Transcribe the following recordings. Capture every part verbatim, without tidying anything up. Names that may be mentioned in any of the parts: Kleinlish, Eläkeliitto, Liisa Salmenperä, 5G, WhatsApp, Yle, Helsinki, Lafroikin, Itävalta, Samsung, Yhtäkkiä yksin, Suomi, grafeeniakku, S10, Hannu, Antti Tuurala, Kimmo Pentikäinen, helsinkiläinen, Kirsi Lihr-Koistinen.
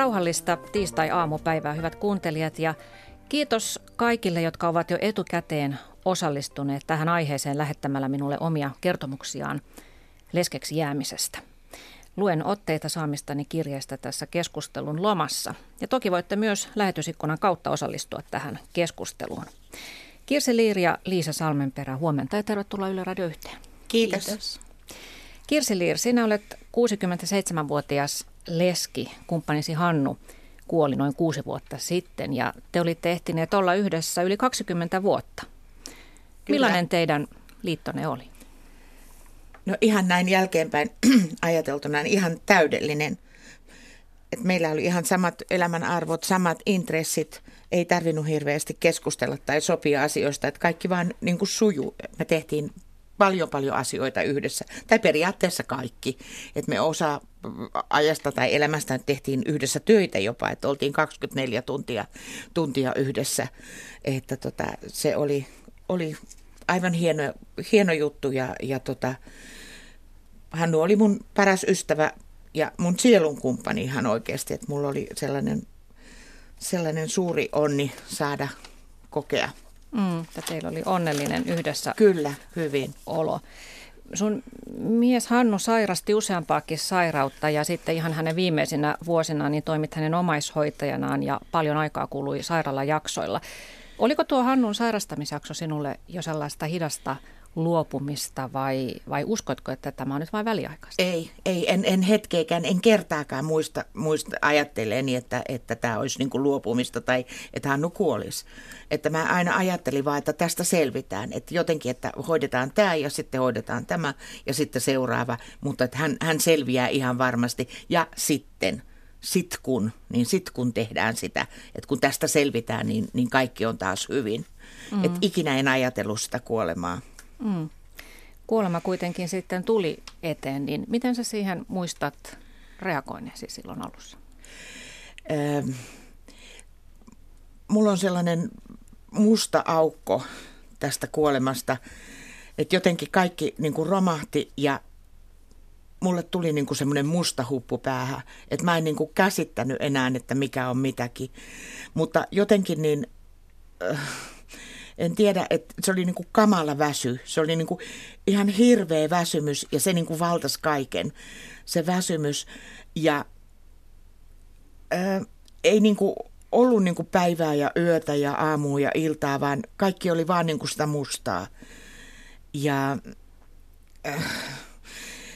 Rauhallista tiistai-aamupäivää, hyvät kuuntelijat, ja kiitos kaikille, jotka ovat jo etukäteen osallistuneet tähän aiheeseen lähettämällä minulle omia kertomuksiaan leskeksi jäämisestä. Luen otteita saamistani kirjeistä tässä keskustelun lomassa, ja toki voitte myös lähetysikkunan kautta osallistua tähän keskusteluun. Kirsi Lihr ja Liisa Salmenperä, huomenta ja tervetuloa Yle Radio yhteen. Kiitos. Kiitos. Kirsi Lihr, sinä olet kuusikymmentäseitsemänvuotias leski. Kumppanisi Hannu kuoli noin kuusi vuotta sitten ja te olitte ehtineet olla yhdessä yli kaksikymmentä vuotta. Millainen teidän liittonne oli? No ihan näin jälkeenpäin ajateltuna ihan täydellinen. Et meillä oli ihan samat elämänarvot, samat intressit. Ei tarvinnut hirveästi keskustella tai sopia asioista, että kaikki vaan niin kuin sujuu. Me tehtiin paljon paljon asioita yhdessä, tai periaatteessa kaikki. Et me osa ajasta tai elämästä tehtiin yhdessä töitä jopa, että oltiin kaksikymmentäneljä tuntia, tuntia yhdessä. Että tota, se oli, oli aivan hieno, hieno juttu ja, ja tota, Hannu oli mun paras ystävä ja mun sielun kumppani ihan oikeasti. Että mulla oli sellainen, sellainen suuri onni saada kokea. Mm, teillä oli onnellinen yhdessä. Kyllä, hyvin. Olo. Sun mies Hannu sairasti useampaakin sairautta ja sitten ihan hänen viimeisinä vuosina niin toimit hänen omaishoitajanaan ja paljon aikaa kului sairaalajaksoilla. Oliko tuo Hannun sairastamisjakso sinulle jo sellaista hidasta luopumista vai, vai uskotko, että tämä on nyt vain väliaikaista? Ei, ei en, en hetkeäkään, en kertaakaan muista, muista ajatteleeni, että, että tämä olisi niin kuin luopumista tai että Hannu kuolisi. Että mä aina ajattelin vaan, että tästä selvitään, että jotenkin, että hoidetaan tämä ja sitten hoidetaan tämä ja sitten seuraava, mutta että hän, hän selviää ihan varmasti ja sitten. Sit kun, niin sit kun tehdään sitä, että kun tästä selvitään, niin, niin kaikki on taas hyvin. Mm. Et ikinä en ajatellut sitä kuolemaa. Mm. Kuolema kuitenkin sitten tuli eteen, niin miten sä siihen muistat reagoineesi silloin alussa? Öö, mulla on sellainen musta aukko tästä kuolemasta, että jotenkin kaikki niin kuin romahti ja mulle tuli niin kuin semmoinen musta huppu päähän, että mä en niin kuin käsittänyt enää, että mikä on mitäkin. Mutta jotenkin niin, äh, en tiedä, että se oli niin kuin kamala väsy. Se oli niin kuin ihan hirveä väsymys ja se niin kuin valtasi kaiken, se väsymys. Ja äh, ei niin kuin ollut niin kuin päivää ja yötä ja aamua ja iltaa, vaan kaikki oli vaan niin kuin sitä mustaa. Ja Äh,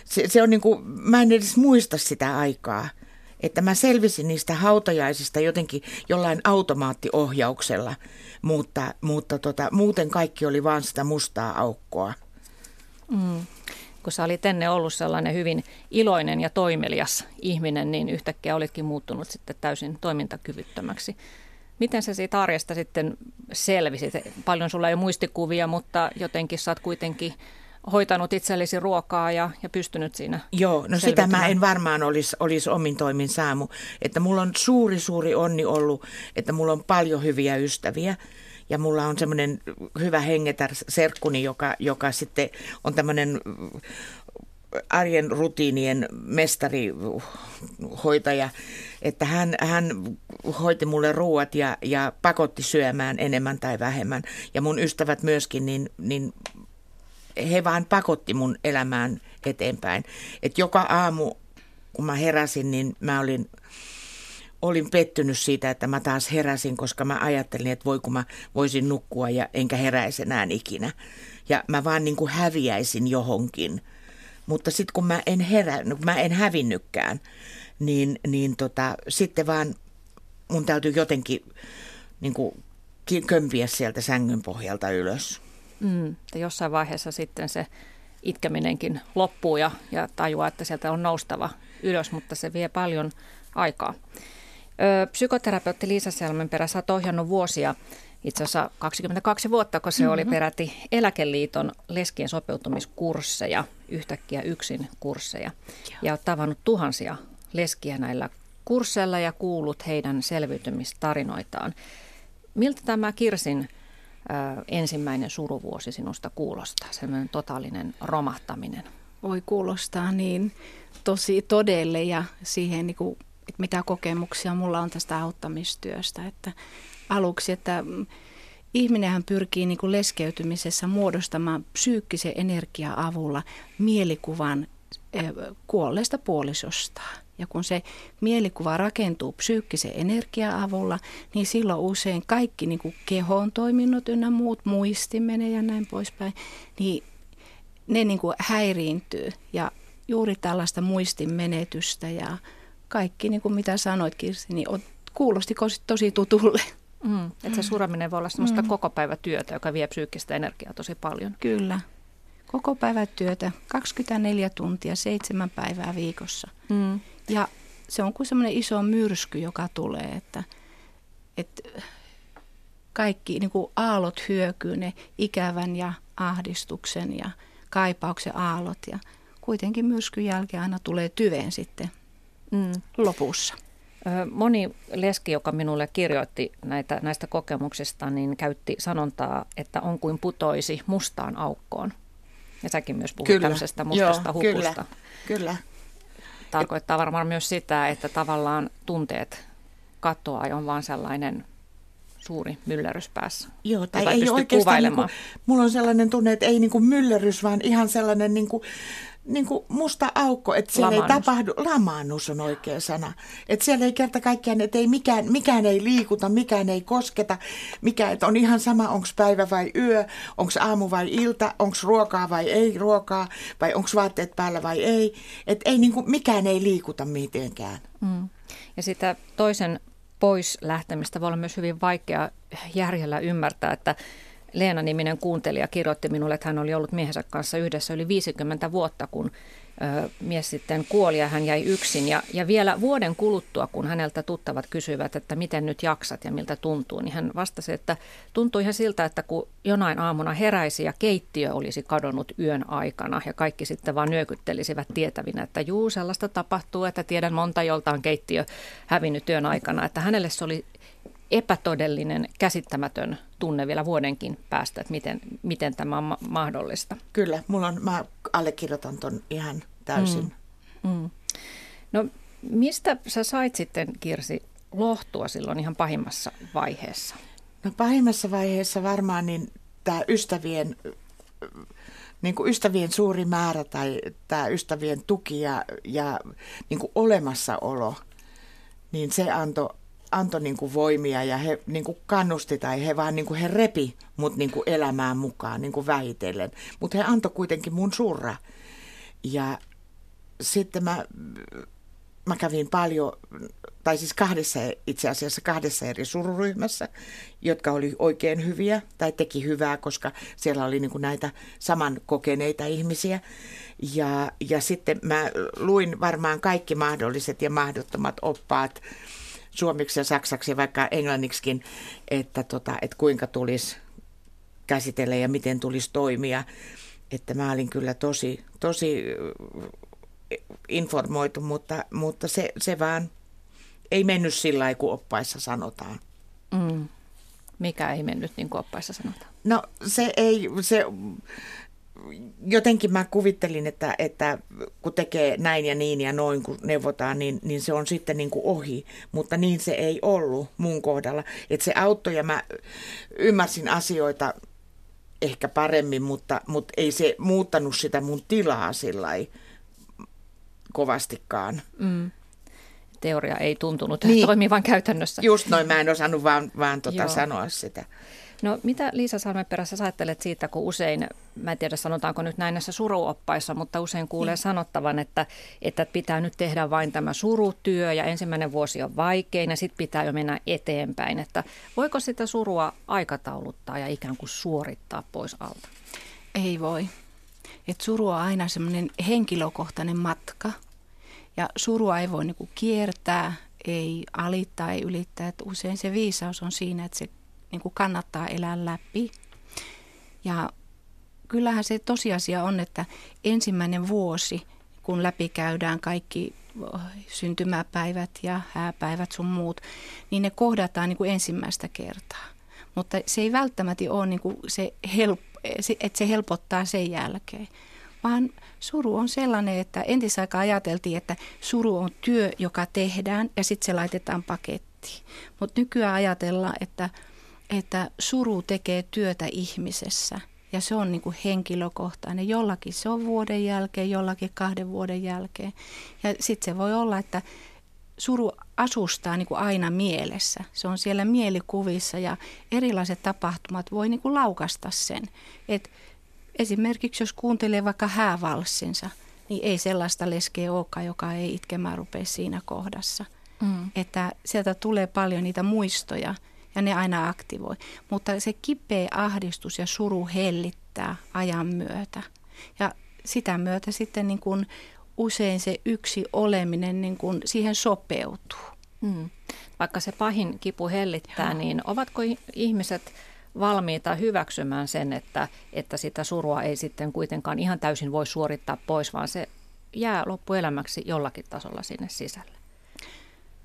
Se, se on niin kuin, mä en edes muista sitä aikaa, että mä selvisin niistä hautajaisista jotenkin jollain automaattiohjauksella, mutta, mutta tota, muuten kaikki oli vaan sitä mustaa aukkoa. Mm. Kun sä olit ennen ollut sellainen hyvin iloinen ja toimelias ihminen, niin yhtäkkiä olitkin muuttunut sitten täysin toimintakyvyttömäksi. Miten sä siitä arjesta sitten selvisit? Paljon sulla ei ole muistikuvia, mutta jotenkin sä oot kuitenkin hoitanut itsellesi ruokaa ja, ja pystynyt siinä. Joo, no sitä mä en varmaan olisi olis omin toimin saanut. Että mulla on suuri, suuri onni ollut, että mulla on paljon hyviä ystäviä. Ja mulla on semmoinen hyvä hengetär serkkuni, joka, joka sitten on tämmöinen arjen rutiinien mestarihoitaja, että hän, hän hoiti mulle ruuat ja, ja pakotti syömään enemmän tai vähemmän. Ja mun ystävät myöskin, niin, niin he vaan pakotti mun elämään eteenpäin. Et joka aamu, kun mä heräsin, niin mä olin, olin pettynyt siitä, että mä taas heräsin, koska mä ajattelin, että voi kun mä voisin nukkua ja enkä heräisi enää ikinä. Ja mä vaan niin kuin häviäisin johonkin. Mutta sitten kun mä en herännyt, mä en hävinnykään, niin, niin tota, sitten vaan mun täytyy jotenkin niin kuin kömpiä sieltä sängyn pohjalta ylös. Mm, että jossain vaiheessa sitten se itkeminenkin loppuu ja, ja tajuaa, että sieltä on noustava ylös, mutta se vie paljon aikaa. Ö, psykoterapeutti Liisa Salmenperä, sä oot ohjannut vuosia, itse asiassa kaksikymmentäkaksi vuotta, kun se oli peräti Eläkeliiton leskien sopeutumiskursseja, yhtäkkiä yksin kursseja. Ja oot tavannut tuhansia leskiä näillä kursseilla ja kuullut heidän selviytymistarinoitaan. Miltä tämä Kirsin Ö, ensimmäinen suruvuosi sinusta kuulostaa, semmoinen totaalinen romahtaminen? Voi kuulostaa niin tosi todelle ja siihen niin kuin että mitä kokemuksia mulla on tästä auttamistyöstä. Että aluksi, että ihminenhän pyrkii niin kuin leskeytymisessä muodostamaan psyykkisen energian avulla mielikuvan kuolleesta puolisostaan. Ja kun se mielikuva rakentuu psyykkisen energian avulla, niin silloin usein kaikki niin kuin kehon toiminnot ynnä muut, muisti menee ja näin poispäin, niin ne niin kuin häiriintyy. Ja juuri tällaista muistin menetystä ja kaikki, niin kuin mitä sanoit Kirsi, niin kuulosti tosi tutulle. Mm. Että se suraminen voi olla semmoista mm. koko päivä työtä, joka vie psyykkistä energiaa tosi paljon. Kyllä. Koko päivä työtä, kaksikymmentäneljä tuntia, seitsemän päivää viikossa. Mm. Ja se on kuin semmoinen iso myrsky, joka tulee, että, että kaikki niin kuin aallot hyökyy, ne ikävän ja ahdistuksen ja kaipauksen aallot. Ja kuitenkin myrskyn jälkeen aina tulee tyveen sitten mm. lopussa. Moni leski, joka minulle kirjoitti näitä, näistä kokemuksista, niin käytti sanontaa, että on kuin putoisi mustaan aukkoon. Ja säkin myös puhuit tämmöisestä mustasta joo, hupusta. Kyllä, kyllä. Tarkoittaa varmaan myös sitä, että tavallaan tunteet katoaa ja on vaan sellainen suuri myllerys päässä. Joo, tai ei oikeastaan, niin kuin, mulla on sellainen tunne, että ei niin kuin myllerys, vaan ihan sellainen niin kuin, niin kuin musta aukko, että siellä lamaannus. Ei tapahdu, lamaannus on oikea sana, että siellä ei kerta kaikkiaan, että ei mikään, mikään ei liikuta, mikään ei kosketa, mikä, että on ihan sama, onko päivä vai yö, onko aamu vai ilta, onko ruokaa vai ei ruokaa, vai onko vaatteet päällä vai ei, että ei, niin kuin, mikään ei liikuta mitenkään. Mm. Ja sitä toisen pois lähtemistä voi olla myös hyvin vaikea järjellä ymmärtää, että Leena-niminen kuuntelija kirjoitti minulle, että hän oli ollut miehensä kanssa yhdessä yli viisikymmentä vuotta, kun ö, mies sitten kuoli ja hän jäi yksin. Ja, ja vielä vuoden kuluttua, kun häneltä tuttavat kysyivät, että miten nyt jaksat ja miltä tuntuu, niin hän vastasi, että tuntui ihan siltä, että kun jonain aamuna heräisi ja keittiö olisi kadonnut yön aikana ja kaikki sitten vaan nyökyttelisivät tietävinä, että juu, sellaista tapahtuu, että tiedän monta, jolta on keittiö hävinnyt yön aikana, että hänelle se oli epätodellinen, käsittämätön tunne vielä vuodenkin päästä, että miten, miten tämä on ma- mahdollista. Kyllä, mulla on, mä allekirjoitan ton ihan täysin. Mm, mm. No mistä sä sait sitten, Kirsi, lohtua silloin ihan pahimmassa vaiheessa? No pahimmassa vaiheessa varmaan niin tämä ystävien, niin kuin ystävien suuri määrä tai tämä ystävien tuki ja, ja niin kuin olemassaolo, niin se antoi antoi niinku voimia ja he niinku kannusti tai he vaan niinku he repi mut niinku elämään mukaan niinku vähitellen, mut he antoi kuitenkin mun surra. Ja sitten mä mä kävin paljon tai siis kahdessa itse asiassa kahdessa eri sururyhmässä, jotka oli oikein hyviä tai teki hyvää, koska siellä oli niinku näitä samankokeneita ihmisiä. Ja ja sitten mä luin varmaan kaikki mahdolliset ja mahdottomat oppaat suomeksi ja saksaksi ja vaikka englanniksikin, että, tota, että kuinka tulisi käsitellä ja miten tulisi toimia. Että mä olin kyllä tosi, tosi informoitu, mutta, mutta se, se vaan ei mennyt sillä lailla, kun oppaissa sanotaan. Mm. Mikä ei mennyt niin kuin oppaissa sanotaan? No se ei, se jotenkin mä kuvittelin, että, että kun tekee näin ja niin ja noin, kun neuvotaan, niin, niin se on sitten niin kuin ohi. Mutta niin se ei ollut mun kohdalla. Että se auttoi ja mä ymmärsin asioita ehkä paremmin, mutta, mutta ei se muuttanut sitä mun tilaa sillai kovastikaan. Mm. Teoria ei tuntunut niin toimivan käytännössä. Just noin, mä en osannut vaan, vaan tota sanoa sitä. No mitä Liisa Salmenperä, sä ajattelet siitä, kun usein, mä en tiedä sanotaanko nyt näin näissä suruoppaissa, mutta usein kuulee sanottavan, että, että pitää nyt tehdä vain tämä surutyö ja ensimmäinen vuosi on vaikein ja sitten pitää jo mennä eteenpäin. Että voiko sitä surua aikatauluttaa ja ikään kuin suorittaa pois alta? Ei voi. Et suru on aina semmoinen henkilökohtainen matka ja surua ei voi niinku kiertää, ei alittaa, ei ylittää. Et usein se viisaus on siinä, että se niin kuin kannattaa elää läpi. Ja kyllähän se tosiasia on, että ensimmäinen vuosi, kun läpikäydään kaikki syntymäpäivät ja hääpäivät sun muut, niin ne kohdataan niin kuin ensimmäistä kertaa. Mutta se ei välttämättä ole niin kuin se, help, että se helpottaa sen jälkeen. vaan suru on sellainen, että entisaikaan ajateltiin, että suru on työ, joka tehdään ja sitten se laitetaan pakettiin. Mutta nykyään ajatellaan, että, että suru tekee työtä ihmisessä ja se on niin kuin henkilökohtainen. Jollakin se on vuoden jälkeen, jollakin kahden vuoden jälkeen. Ja sitten se voi olla, että suru asustaa niin kuin aina mielessä. Se on siellä mielikuvissa ja erilaiset tapahtumat voi niin kuin laukasta sen. Et esimerkiksi jos kuuntelee vaikka häävalssinsa, niin ei sellaista leskeä olekaan, joka ei itkemään rupea siinä kohdassa. Mm. Että sieltä tulee paljon niitä muistoja ja ne aina aktivoi. Mutta se kipeä ahdistus ja suru hellittää ajan myötä. Ja sitä myötä sitten niin kuin usein se yksi oleminen niin kuin siihen sopeutuu. Mm. Vaikka se pahin kipu hellittää, joo, niin ovatko ihmiset valmiita hyväksymään sen, että, että sitä surua ei sitten kuitenkaan ihan täysin voi suorittaa pois, vaan se jää loppuelämäksi jollakin tasolla sinne sisälle?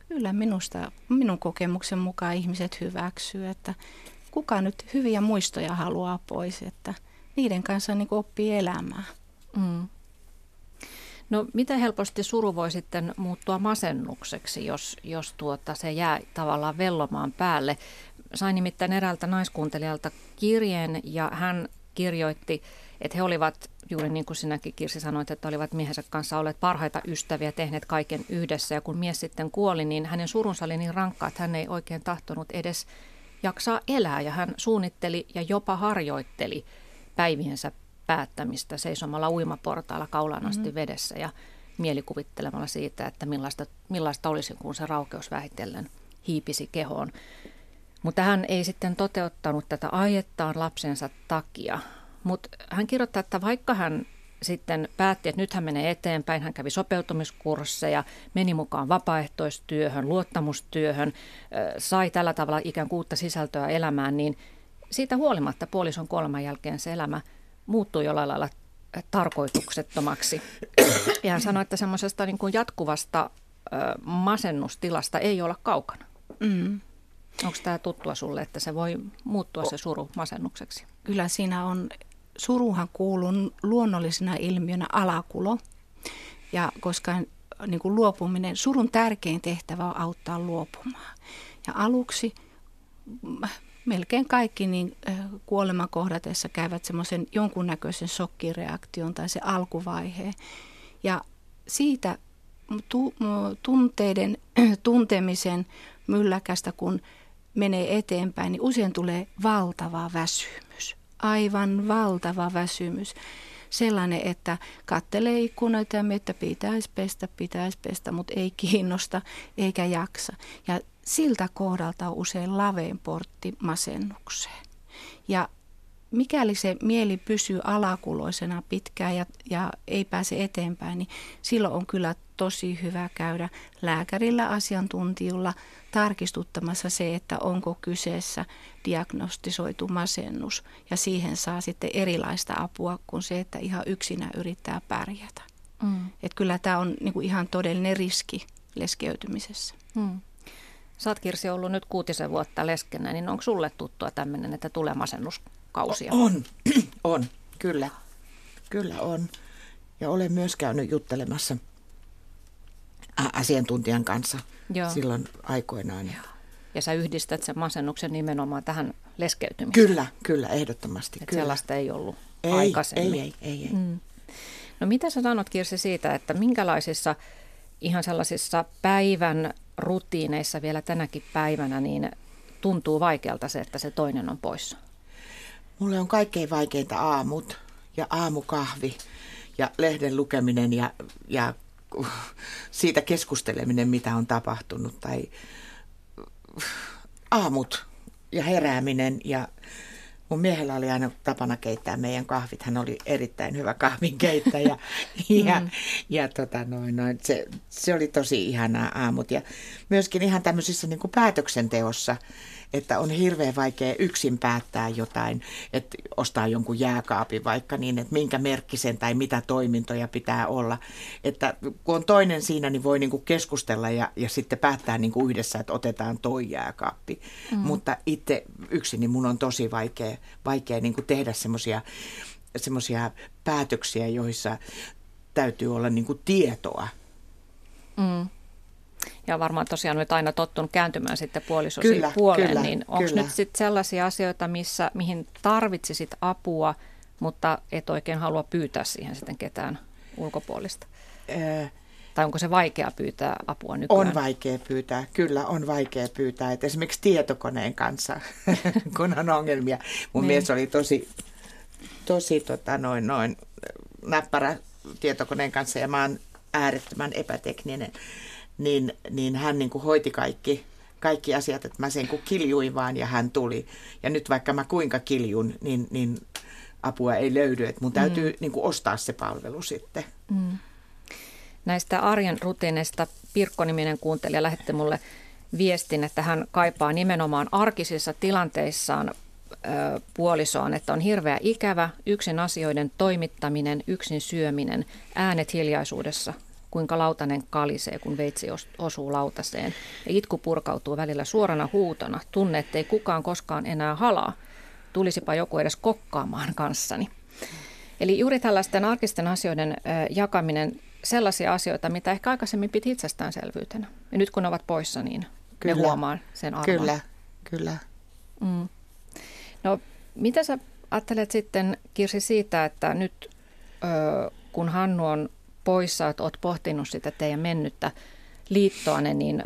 Kyllä minusta, minun kokemuksen mukaan ihmiset hyväksyy, että kuka nyt hyviä muistoja haluaa pois, että niiden kanssa niin kuin oppii elämään. Mm. No miten helposti suru voi sitten muuttua masennukseksi, jos, jos tuota, se jää tavallaan vellomaan päälle? Sain nimittäin eräältä naiskuuntelijalta kirjeen ja hän kirjoitti, että he olivat, juuri niin kuin sinäkin Kirsi sanoit, että olivat miehensä kanssa olleet parhaita ystäviä, tehneet kaiken yhdessä ja kun mies sitten kuoli, niin hänen surunsa oli niin rankkaa, että hän ei oikein tahtonut edes jaksaa elää ja hän suunnitteli ja jopa harjoitteli päiviensä päättämistä seisomalla uimaportailla kaulaan asti vedessä ja mielikuvittelemalla siitä, että millaista, millaista olisi, kun se raukeus vähitellen hiipisi kehoon. Mutta hän ei sitten toteuttanut tätä aiettaan lapsensa takia. Mutta hän kirjoittaa, että vaikka hän sitten päätti, että nyt hän menee eteenpäin, hän kävi sopeutumiskursseja, meni mukaan vapaaehtoistyöhön, luottamustyöhön, sai tällä tavalla ikään kuin uutta sisältöä elämään, niin siitä huolimatta puolison kuoleman jälkeen se elämä muuttuu jollain lailla tarkoituksettomaksi. Ja hän sanoi, että semmoisesta niin kuin jatkuvasta masennustilasta ei olla kaukana. Mm. Onko tämä tuttua sulle, että se voi muuttua se suru masennukseksi? Kyllä siinä on, suruhan kuuluu luonnollisena ilmiönä alakulo. Ja koska niin kuin luopuminen, surun tärkein tehtävä on auttaa luopumaan. Ja aluksi melkein kaikki niin kuoleman kohdatessa käyvät semmoisen jonkunnäköisen shokkireaktion tai se alkuvaiheen. Ja siitä tu, tunteiden tuntemisen mylläkästä, kun menee eteenpäin, niin usein tulee valtava väsymys. Aivan valtava väsymys. Sellainen, että kattelee ikkunoita ja miettii, että pitäisi pestä, pitäisi pestä, mutta ei kiinnosta eikä jaksa. Ja siltä kohdalta on usein lavein portti masennukseen. Ja mikäli se mieli pysyy alakuloisena pitkään ja, ja ei pääse eteenpäin, niin silloin on kyllä tosi hyvä käydä lääkärillä, asiantuntijulla tarkistuttamassa se, että onko kyseessä diagnostisoitu masennus. Ja siihen saa sitten erilaista apua kuin se, että ihan yksinä yrittää pärjätä. Mm. Et kyllä tämä on niinku ihan todellinen riski leskeytymisessä. Mm. Sä oot, Kirsi, ollut nyt kuutisen vuotta leskenä, niin onko sulle tuttua tämmöinen, että tulee masennuskausia? On, on, kyllä. Kyllä on. Ja olen myös käynyt juttelemassa asiantuntijan kanssa, joo, silloin aikoinaan. Joo. Ja sä yhdistät sen masennuksen nimenomaan tähän leskeytymiseen? Kyllä, kyllä, ehdottomasti. Että sellaista ei ollut ei, aikaisemmin. Ei, ei, ei. ei. Mm. No mitä sä sanot, Kirsi, siitä, että minkälaisissa ihan sellaisissa päivän rutiineissa vielä tänäkin päivänä, niin tuntuu vaikealta se, että se toinen on poissa? Mulle on kaikkein vaikeinta aamut ja aamukahvi ja lehden lukeminen ja, ja siitä keskusteleminen, mitä on tapahtunut, tai aamut ja herääminen. Ja mun miehellä oli aina tapana keittää meidän kahvit. Hän oli erittäin hyvä kahvinkeittäjä. ja, mm. ja tota noin, noin, se, se oli tosi ihanaa aamut. Ja myöskin ihan tämmöisissä niin kuin päätöksenteossa, että on hirveän vaikea yksin päättää jotain, että ostaa jonkun jääkaapin vaikka niin, että minkä merkkisen tai mitä toimintoja pitää olla. Että kun on toinen siinä, niin voi niin kuin keskustella ja, ja sitten päättää niin kuin yhdessä, että otetaan toi jääkaappi. Mm. Mutta itse yksin, niin mun on tosi vaikea. vaikea niin kuin tehdä semmoisia semmoisia päätöksiä, joissa täytyy olla niin kuin tietoa. Mm. Ja varmaan tosiaan olet aina tottunut kääntymään sitten puolisosi kyllä, puoleen, kyllä, niin onko nyt sitten sellaisia asioita, missä, mihin tarvitsisit apua, mutta et oikein halua pyytää siihen sitten ketään ulkopuolista? Äh, tai onko se vaikea pyytää apua nykyään? On vaikea pyytää, kyllä on vaikea pyytää. Et esimerkiksi tietokoneen kanssa, kun on ongelmia. Mun niin. mies oli tosi, tosi tota, noin, noin, näppärä tietokoneen kanssa ja mä oon äärettömän epätekninen. Niin, niin hän niin kuin hoiti kaikki, kaikki asiat, että mä sen kun kiljuin vaan ja hän tuli. Ja nyt vaikka mä kuinka kiljun, niin, niin apua ei löydy. Että mun täytyy mm. niin kuin ostaa se palvelu sitten. Mm. Näistä arjen rutiineista Pirkko-niminen kuuntelija lähetti mulle viestin, että hän kaipaa nimenomaan arkisissa tilanteissaan puolisoon, että on hirveä ikävä yksin asioiden toimittaminen, yksin syöminen, äänet hiljaisuudessa. Kuinka lautanen kalisee, kun veitsi osuu lautaseen. Ja itku purkautuu välillä suorana huutona. Tunne, ettei kukaan koskaan enää halaa. Tulisipa joku edes kokkaamaan kanssani. Eli juuri tällaisten arkisten asioiden jakaminen, sellaisia asioita, mitä ehkä aikaisemmin piti itsestäänselvyytenä. Ja nyt kun ne ovat poissa, niin kyllä, ne huomaan sen arvon. Kyllä, kyllä. Mm. No, mitä sä ajattelet sitten, Kirsi, siitä, että nyt ö, kun Hannu on poissa, että olet pohtinut sitä teidän mennyttä liittoanne, niin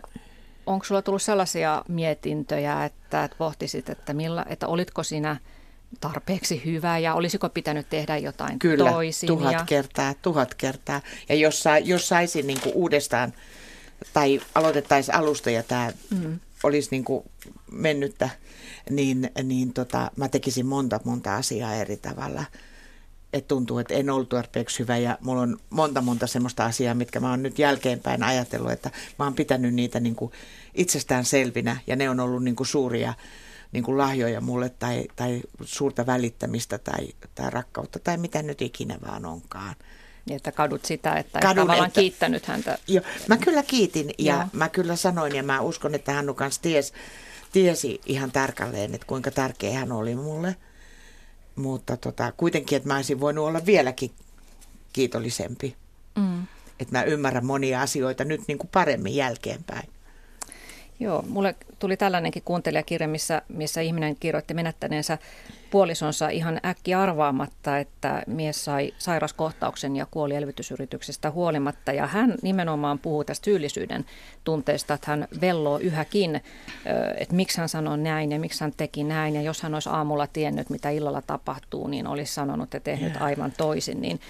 onko sulla tullut sellaisia mietintöjä, että et pohtisit, että, milla, että olitko sinä tarpeeksi hyvä ja olisiko pitänyt tehdä jotain kyllä, toisin? Kyllä, tuhat ja... kertaa, tuhat kertaa. Ja jos, sa, jos saisin niinku uudestaan tai aloitettaisiin alusta ja tämä mm. olisi niinku mennyttä, niin, niin tota, mä tekisin monta, monta asiaa eri tavalla. Et tuntuu, että en ollut tarpeeksi hyvä ja mulla on monta monta semmoista asiaa, mitkä mä oon nyt jälkeenpäin ajatellut, että mä oon pitänyt niitä niin kuin itsestään selvinä ja ne on ollut niin kuin suuria niin kuin lahjoja mulle tai, tai suurta välittämistä tai, tai rakkautta tai mitä nyt ikinä vaan onkaan. Niin, että kadut sitä, että Kadun, tavallaan että, kiittänyt häntä. Jo, mä kyllä kiitin ja joo. mä kyllä sanoin ja mä uskon, että Hannu kanssa ties, tiesi ihan tarkalleen, että kuinka tärkeä hän oli mulle. Mutta tota, kuitenkin, että mä olisin voinut olla vieläkin kiitollisempi. Mm. Että mä ymmärrän monia asioita nyt niin kuin paremmin jälkeenpäin. Joo, mulle tuli tällainenkin kuuntelijakirja, missä, missä ihminen kirjoitti menettäneensä puolisonsa ihan äkki arvaamatta, että mies sai sairaskohtauksen ja kuoli elvytysyrityksestä huolimatta. Ja hän nimenomaan puhuu tästä syyllisyyden tunteesta, että hän velloo yhäkin, että miksi hän sanoi näin ja miksi hän teki näin. Ja jos hän olisi aamulla tiennyt, mitä illalla tapahtuu, niin olisi sanonut ja tehnyt aivan toisin. Niin,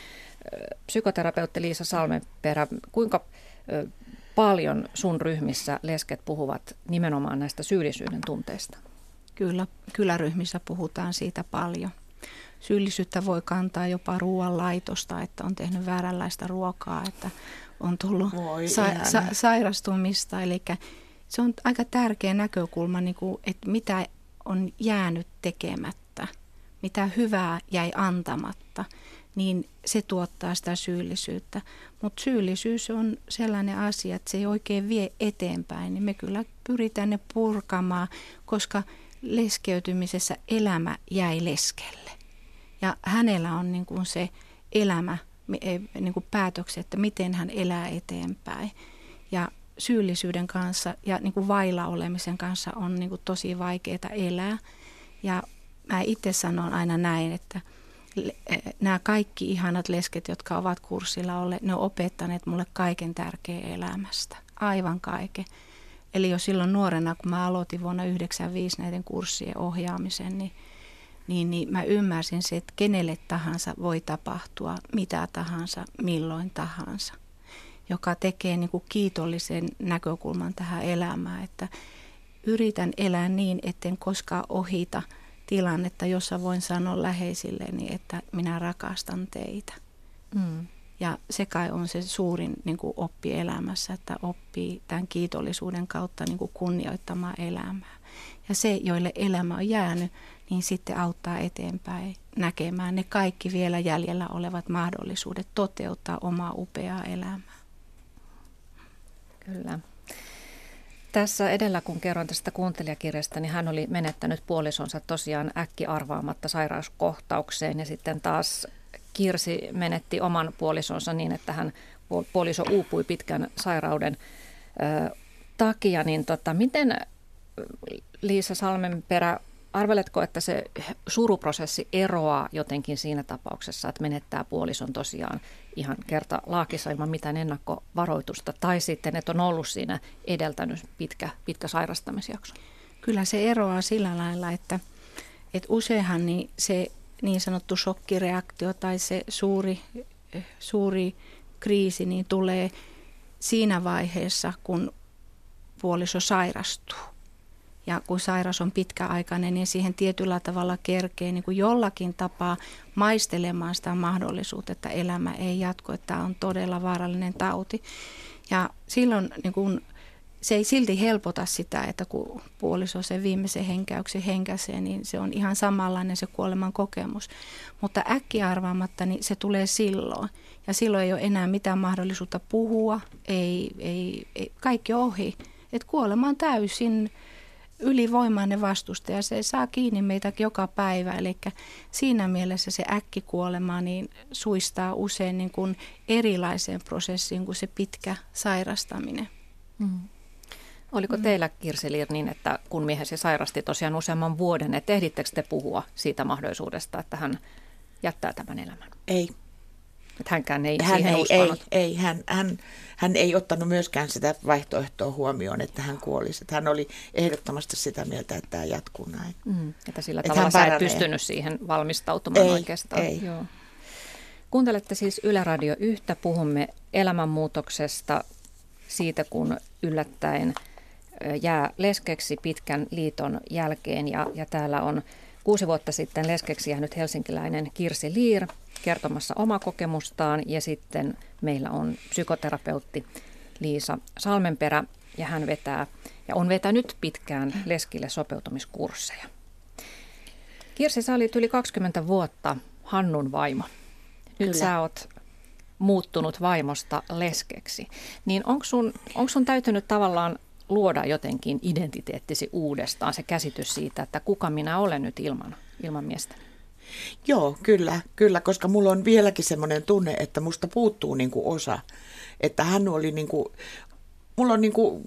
psykoterapeutti Liisa Salmenperä, kuinka paljon sun ryhmissä lesket puhuvat nimenomaan näistä syyllisyyden tunteista? Kyllä, kyllä ryhmissä puhutaan siitä paljon. Syyllisyyttä voi kantaa jopa ruoanlaitosta, että on tehnyt vääränlaista ruokaa, että on tullut sa- sa- sairastumista. Eli se on aika tärkeä näkökulma, niin kuin, että mitä on jäänyt tekemättä, mitä hyvää jäi antamatta, niin se tuottaa sitä syyllisyyttä. Mutta syyllisyys on sellainen asia, että se ei oikein vie eteenpäin, niin me kyllä pyritään ne purkamaan, koska leskeytymisessä elämä jäi leskelle. Ja hänellä on niin kuin se elämä, niin kuin päätökset, että miten hän elää eteenpäin. Ja syyllisyyden kanssa ja niin kuin vailla olemisen kanssa on niin kuin tosi vaikeaa elää. Ja mä itse sanon aina näin, että nämä kaikki ihanat lesket, jotka ovat kurssilla olleet, ne on opettaneet mulle kaiken tärkeän elämästä. Aivan kaiken. Eli jo silloin nuorena, kun mä aloitin vuonna yhdeksänkymmentäviisi näiden kurssien ohjaamisen, niin, niin, niin mä ymmärsin se, että kenelle tahansa voi tapahtua, mitä tahansa, milloin tahansa, joka tekee niin kuin kiitollisen näkökulman tähän elämään, että yritän elää niin, etten koskaan ohita tilannetta, jossa voin sanoa läheisilleni, että minä rakastan teitä. Mm. Ja se kai on se suurin niin kuin oppi elämässä, että oppii tämän kiitollisuuden kautta niin kuin kunnioittamaan elämää. Ja se, joille elämä on jäänyt, niin sitten auttaa eteenpäin näkemään ne kaikki vielä jäljellä olevat mahdollisuudet toteuttaa omaa upeaa elämää. Kyllä. Tässä edellä, kun kerron tästä kuuntelijakirjasta, niin hän oli menettänyt puolisonsa tosiaan äkki arvaamatta sairauskohtaukseen, ja sitten taas Kirsi menetti oman puolisonsa niin, että hän puoliso uupui pitkän sairauden ö, takia. Niin tota, miten Liisa Salmenperä, arveletko, että se suruprosessi eroaa jotenkin siinä tapauksessa, että menettää puolison tosiaan ihan kerta laakissa ilman mitään ennakkovaroitusta, tai sitten, että on ollut siinä edeltänyt pitkä, pitkä sairastamisjakso? Kyllä se eroaa sillä lailla, että, että useinhan niin se niin sanottu shokkireaktio tai se suuri, suuri kriisi niin tulee siinä vaiheessa, kun puoliso sairastuu. Ja kun sairaus on pitkäaikainen, niin siihen tietyllä tavalla kerkee niin kuin jollakin tapaa maistelemaan sitä mahdollisuutta, että elämä ei jatko, että tämä on todella vaarallinen tauti. Ja silloin niin kuin, se ei silti helpota sitä, että kun puoliso sen viimeisen henkäyksen henkäsee, niin se on ihan samanlainen se kuoleman kokemus. Mutta äkkiä arvaamatta niin se tulee silloin. Ja silloin ei ole enää mitään mahdollisuutta puhua, ei, ei, ei, kaikki ohi. Et kuolema on täysin ylivoimainen vastustaja, se saa kiinni meitä joka päivä, eli siinä mielessä se äkkikuolema niin suistaa usein niin kuin erilaiseen prosessiin kuin se pitkä sairastaminen. Mm. Oliko mm. teillä, Kirsi Lihr, niin, että kun miehesi sairasti tosiaan useamman vuoden, että ehdittekö te puhua siitä mahdollisuudesta, että hän jättää tämän elämän? Ei. Että hänkään ei hän siihen ei, uskonut? Ei, ei hän, hän, hän ei ottanut myöskään sitä vaihtoehtoa huomioon, että hän kuolisi. Että hän oli ehdottomasti sitä mieltä, että tämä jatkuu näin. Mm, että sillä että tavalla sä et pystynyt siihen valmistautumaan ei, oikeastaan. Ei. Joo. Kuuntelette siis Yle Radio yksi. Puhumme elämänmuutoksesta, siitä kun yllättäen jää leskeksi pitkän liiton jälkeen. Ja, ja täällä on kuusi vuotta sitten leskeksi jäänyt helsinkiläinen Kirsi Lihr kertomassa omaa kokemustaan, ja sitten meillä on psykoterapeutti Liisa Salmenperä, ja hän vetää ja on vetänyt pitkään leskille sopeutumiskursseja. Kirsi, sä olit yli kaksikymmentä vuotta Hannun vaimo. Nyt Kyllä. sä oot muuttunut vaimosta leskeksi. Niin onko sun, onko sun täytynyt tavallaan luoda jotenkin identiteettisi uudestaan, se käsitys siitä, että kuka minä olen nyt ilman, ilman miestä? Joo, kyllä, kyllä, koska mulla on vieläkin semmoinen tunne, että musta puuttuu niinku osa, että hän oli niinku, mulla on niinku,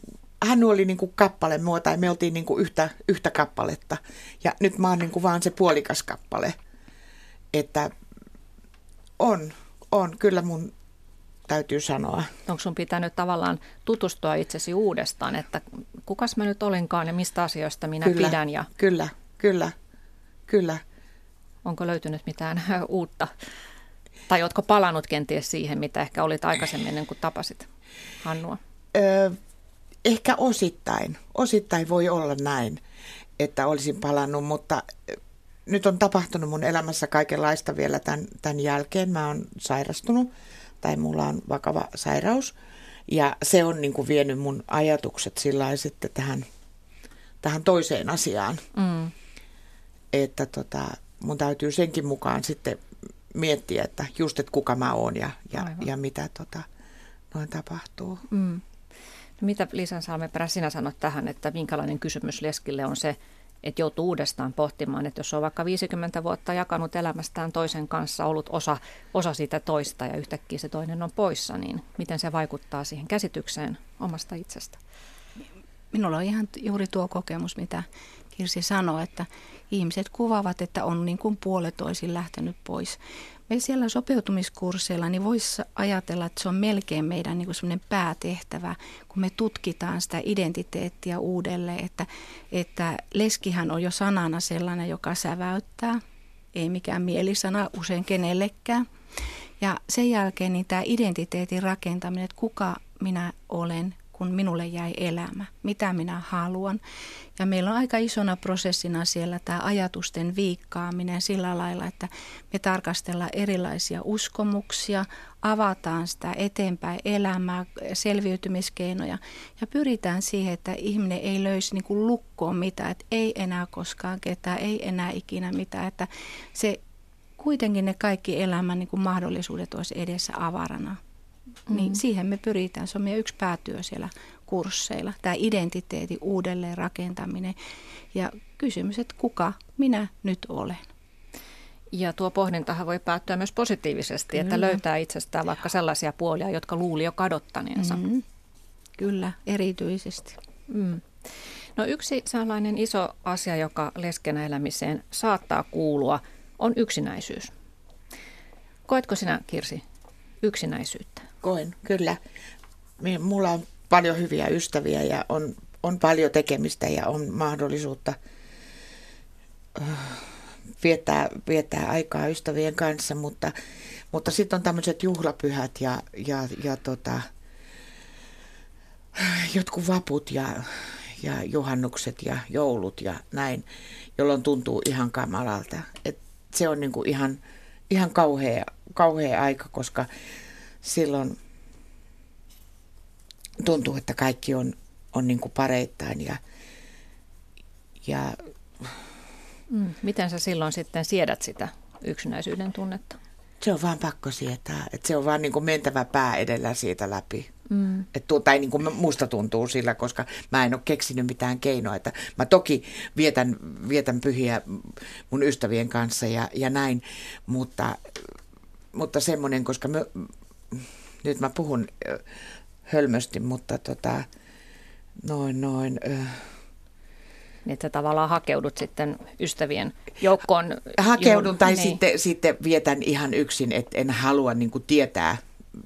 hän oli niinku kappale mua, tai me oltiin niinku yhtä, yhtä kappaletta, ja nyt mä oon niinku vaan se puolikas kappale, että on, on, kyllä mun täytyy sanoa. Onko sun pitänyt tavallaan tutustua itsesi uudestaan, että kukas mä nyt olenkaan ja mistä asioista minä kyllä, pidän? Ja kyllä, kyllä, kyllä. Onko löytynyt mitään uutta? Tai oletko palannut kenties siihen, mitä ehkä olit aikaisemmin ennen kuin tapasit Hannua? Öö, ehkä osittain. Osittain voi olla näin, että olisin palannut, mutta nyt on tapahtunut mun elämässä kaikenlaista vielä tämän, tämän jälkeen. Mä oon sairastunut tai mulla on vakava sairaus, ja se on niin kuin vienyt mun ajatukset sillaiset tähän, tähän toiseen asiaan, mm. että tota... Mun täytyy senkin mukaan sitten miettiä, että just, että kuka mä oon ja, ja, ja mitä tota, noin tapahtuu. Mm. No mitä, Liisa Salmenperä, sinä sanot tähän, että minkälainen kysymys leskille on se, että joutuu uudestaan pohtimaan, että jos on vaikka viisikymmentä vuotta jakanut elämästään toisen kanssa, ollut osa, osa siitä toista ja yhtäkkiä se toinen on poissa, niin miten se vaikuttaa siihen käsitykseen omasta itsestä? Minulla on ihan juuri tuo kokemus, mitä Kirsi sanoi, että ihmiset kuvaavat, että on niin kuin puolitoisin lähtenyt pois. Me siellä sopeutumiskursseilla niin voisi ajatella, että se on melkein meidän niin kuin semmoinen päätehtävä, kun me tutkitaan sitä identiteettiä uudelleen, että, että leskihän on jo sanana sellainen, joka säväyttää, ei mikään mielisana usein kenellekään. Ja sen jälkeen niin tämä identiteetin rakentaminen, että kuka minä olen, kun minulle jäi elämä, mitä minä haluan. Ja meillä on aika isona prosessina siellä tämä ajatusten viikkaaminen sillä lailla, että me tarkastellaan erilaisia uskomuksia, avataan sitä eteenpäin elämää, selviytymiskeinoja ja pyritään siihen, että ihminen ei löisi niin kuin lukkoon mitään, että ei enää koskaan ketään, ei enää ikinä mitään, että se kuitenkin ne kaikki elämän niin kuin mahdollisuudet olisi edessä avarana. Mm-hmm. Niin siihen me pyritään. Se on meidän yksi päätyö siellä kursseilla. Tämä identiteetin uudelleen rakentaminen ja kysymys, että kuka minä nyt olen. Ja tuo pohdintahan voi päättyä myös positiivisesti, kyllä, että löytää itsestään vaikka sellaisia puolia, jotka luuli jo kadottaneensa. Mm-hmm. Kyllä, erityisesti. Mm. No yksi sellainen iso asia, joka leskenä elämiseen saattaa kuulua, on yksinäisyys. Koetko sinä, Kirsi, yksinäisyyttä? Koen, kyllä. Mulla on paljon hyviä ystäviä ja on, on paljon tekemistä ja on mahdollisuutta viettää, viettää aikaa ystävien kanssa, mutta, mutta sitten on tämmöiset juhlapyhät ja, ja, ja tota, jotkut vaput ja, ja juhannukset ja joulut ja näin, jolloin tuntuu ihan kamalalta. Et se on niinku ihan, ihan kauhea, kauhea aika, koska silloin tuntuu, että kaikki on, on niinku pareittain ja... ja mm, miten sä silloin sitten siedät sitä yksinäisyyden tunnetta? Se on vaan pakko sietää, että se on vaan niinku mentävä pää edellä siitä läpi. Mm. Et tuo, tai niin kuin musta tuntuu sillä, koska mä en ole keksinyt mitään keinoa. Että mä toki vietän, vietän pyhiä mun ystävien kanssa ja, ja näin, mutta, mutta semmoinen, koska mä, nyt mä puhun hölmösti, mutta tota, noin noin... Että tavallaan hakeudut sitten ystävien joukkoon. Hakeudun juuri, tai niin. sitten, sitten vietän ihan yksin, että en halua niin kuin tietää,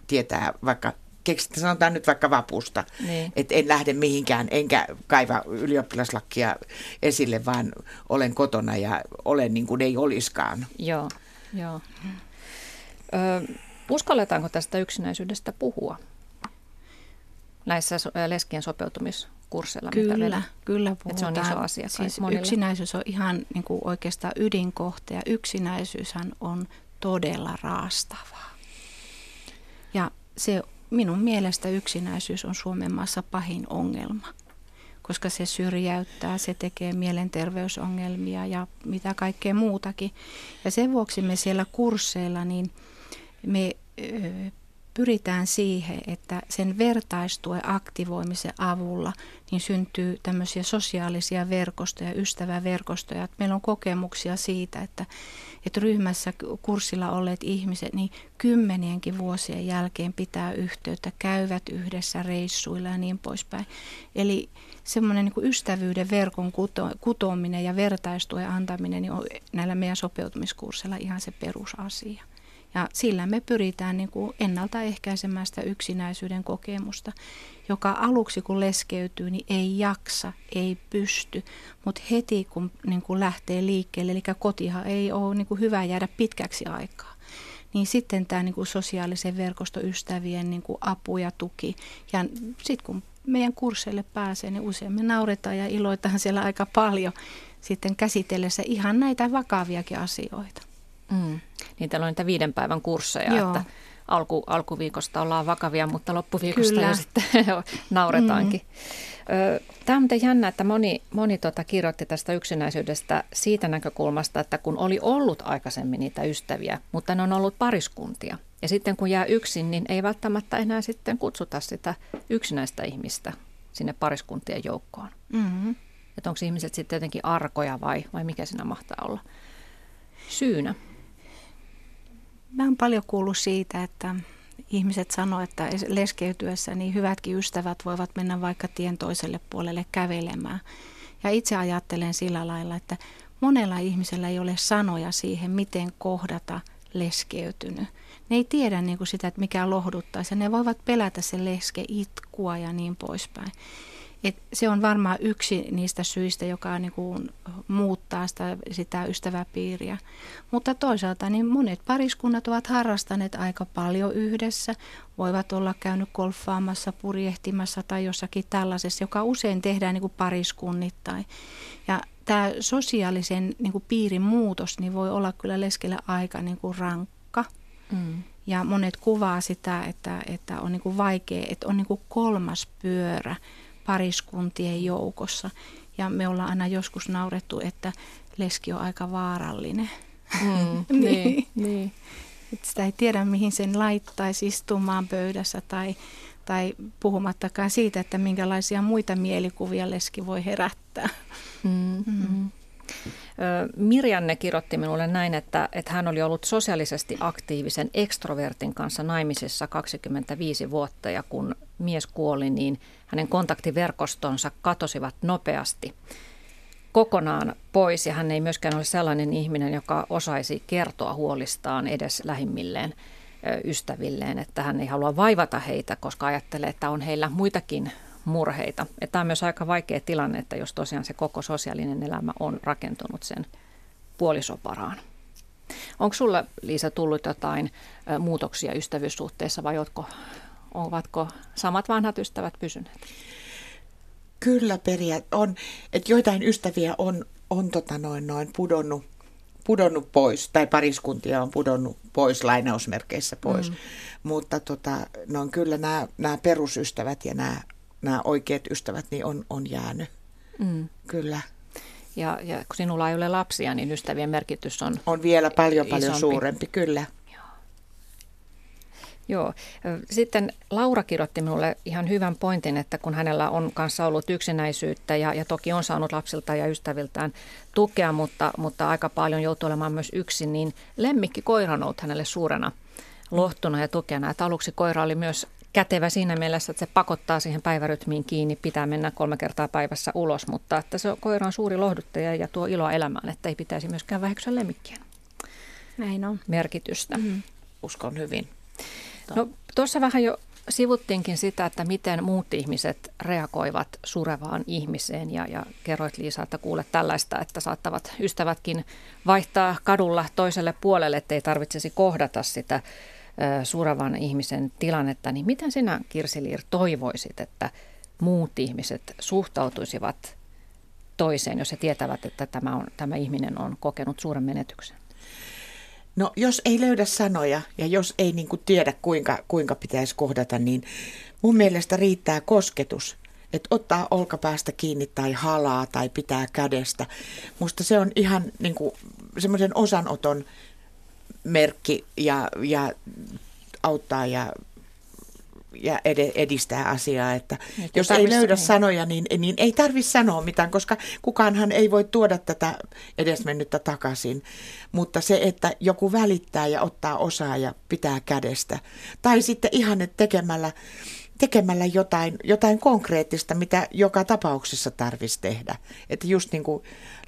tietää vaikka... Keksitään, sanotaan nyt vaikka vapusta, niin. Että en lähde mihinkään, enkä kaiva ylioppilaslakkia esille, vaan olen kotona ja olen niin kuin ei oliskaan. Joo, joo. Ö, uskalletaanko tästä yksinäisyydestä puhua näissä leskien sopeutumiskursseilla? Kyllä, mitä kyllä puhutaan. Että se on iso asia. Siis yksinäisyys on ihan niin kuin oikeastaan ydinkohta ja yksinäisyyshän on todella raastavaa. Ja se minun mielestä yksinäisyys on Suomen maassa pahin ongelma, koska se syrjäyttää, se tekee mielenterveysongelmia ja mitä kaikkea muutakin. Ja sen vuoksi me siellä kursseilla niin me ö, pyritään siihen, että sen vertaistuen aktivoimisen avulla niin syntyy tämmöisiä sosiaalisia verkostoja, ystäväverkostoja. Meillä on kokemuksia siitä, että, että ryhmässä kurssilla olleet ihmiset niin kymmenienkin vuosien jälkeen pitää yhteyttä, käyvät yhdessä reissuilla ja niin poispäin. Eli semmoinen niin kuin ystävyyden verkon kuto, kutominen ja vertaistuen antaminen niin on näillä meidän sopeutumiskursseilla ihan se perusasia. Ja sillä me pyritään niin kuin ennaltaehkäisemään sitä yksinäisyyden kokemusta, joka aluksi kun leskeytyy, niin ei jaksa, ei pysty. Mutta heti kun niin kuin lähtee liikkeelle, eli kotihan ei ole niin kuin hyvä jäädä pitkäksi aikaa, niin sitten tämä niin kuin sosiaalisen verkostoystävien niin kuin apu ja tuki. Ja sitten kun meidän kursseille pääsee, niin usein me nauretaan ja iloitaan siellä aika paljon sitten käsitellessä ihan näitä vakaviakin asioita. Mm. Niin täällä on niitä viiden päivän kursseja, joo, että alku, alkuviikosta ollaan vakavia, mutta loppuviikosta kyllä jo sitten nauretaankin. Mm. Tämä on muuten jännä, että moni, moni tuota kirjoitti tästä yksinäisyydestä siitä näkökulmasta, että kun oli ollut aikaisemmin niitä ystäviä, mutta ne on ollut pariskuntia. Ja sitten kun jää yksin, niin ei välttämättä enää sitten kutsuta sitä yksinäistä ihmistä sinne pariskuntien joukkoon. Mm-hmm. Että onko ihmiset sitten jotenkin arkoja vai, vai mikä siinä mahtaa olla syynä? Mä oon paljon kuullut siitä, että ihmiset sanoo, että leskeytyessä niin hyvätkin ystävät voivat mennä vaikka tien toiselle puolelle kävelemään. Ja itse ajattelen sillä lailla, että monella ihmisellä ei ole sanoja siihen, miten kohdata leskeytynyt. Ne ei tiedä niin kuin sitä, että mikä lohduttaisi. Ne voivat pelätä sen leske itkua ja niin poispäin. Et se on varmaan yksi niistä syistä, joka niin kuin muuttaa sitä, sitä ystäväpiiriä. Mutta toisaalta niin monet pariskunnat ovat harrastaneet aika paljon yhdessä, voivat olla käynyt golfaamassa, purjehtimassa tai jossakin tällaisessa, joka usein tehdään niin kuin pariskunnittain. Ja tämä sosiaalisen niin kuin piirin muutos niin voi olla kyllä leskellä aika niin kuin rankka. Mm. Ja monet kuvaa sitä, että, että on niin kuin vaikea, että on niin kuin kolmas pyörä pariskuntien joukossa. Ja me ollaan aina joskus naurettu, että leski on aika vaarallinen. Mm, niin, niin. Sitä ei tiedä, mihin sen laittaisi istumaan pöydässä tai, tai puhumattakaan siitä, että minkälaisia muita mielikuvia leski voi herättää. Mm-hmm. Mm-hmm. Mirjanne kirjoitti minulle näin, että, että hän oli ollut sosiaalisesti aktiivisen ekstrovertin kanssa naimisissa kaksikymmentäviisi vuotta ja kun mies kuoli, niin hänen kontaktiverkostonsa katosivat nopeasti kokonaan pois ja hän ei myöskään ole sellainen ihminen, joka osaisi kertoa huolistaan edes lähimmilleen ystävilleen, että hän ei halua vaivata heitä, koska ajattelee, että on heillä muitakin murheita. Että tämä on myös aika vaikea tilanne, että jos tosiaan se koko sosiaalinen elämä on rakentunut sen puolisoparaan. Onko sulla, Liisa, tullut jotain muutoksia ystävyyssuhteessa vai ovatko, ovatko samat vanhat ystävät pysyneet? Kyllä peria- on, että joitain ystäviä on, on tota noin, noin pudonnut, pudonnut pois tai pariskuntia on pudonnut pois, lainausmerkeissä pois, mm. mutta tota, no on kyllä nämä, nämä perusystävät ja nämä Nämä oikeat ystävät niin on, on jäänyt, mm. kyllä. Ja, ja kun sinulla ei ole lapsia, niin ystävien merkitys on On vielä paljon, isompi. paljon suurempi, kyllä. Joo. Joo. Sitten Laura kirjoitti minulle ihan hyvän pointin, että kun hänellä on kanssa ollut yksinäisyyttä ja, ja toki on saanut lapsilta ja ystäviltään tukea, mutta, mutta aika paljon joutuu olemaan myös yksin, niin lemmikki koira on ollut hänelle suurena lohtuna ja tukena. Että aluksi koira oli myös kätevä siinä mielessä, että se pakottaa siihen päivärytmiin kiinni, pitää mennä kolme kertaa päivässä ulos, mutta että se koira on suuri lohduttaja ja tuo iloa elämään, että ei pitäisi myöskään väheksyä lemmikkien Näin on. merkitystä. Mm-hmm. Uskon hyvin. No, tuossa vähän jo sivuttiinkin sitä, että miten muut ihmiset reagoivat surevaan ihmiseen ja, ja kerroit, Liisa, että kuulet tällaista, että saattavat ystävätkin vaihtaa kadulla toiselle puolelle, ettei tarvitsisi kohdata sitä surevan ihmisen tilannetta, niin miten sinä, Kirsi Lihr, toivoisit, että muut ihmiset suhtautuisivat toiseen, jos he tietävät, että tämä, on, tämä ihminen on kokenut suuren menetyksen? No, jos ei löydä sanoja ja jos ei niin kuin tiedä, kuinka, kuinka pitäisi kohdata, niin mun mielestä riittää kosketus. Että ottaa olkapäästä kiinni tai halaa tai pitää kädestä. Musta se on ihan niin kuin semmoisen osanoton merkki ja, ja auttaa ja, ja edistää asiaa, että et jos ei löydä niin. sanoja, niin, niin ei tarvitse sanoa mitään, koska kukaanhan ei voi tuoda tätä edesmennyttä takaisin, mutta se, että joku välittää ja ottaa osaa ja pitää kädestä tai sitten ihan, että tekemällä, tekemällä jotain, jotain konkreettista, mitä joka tapauksessa tarvitsisi tehdä, että just niin kuin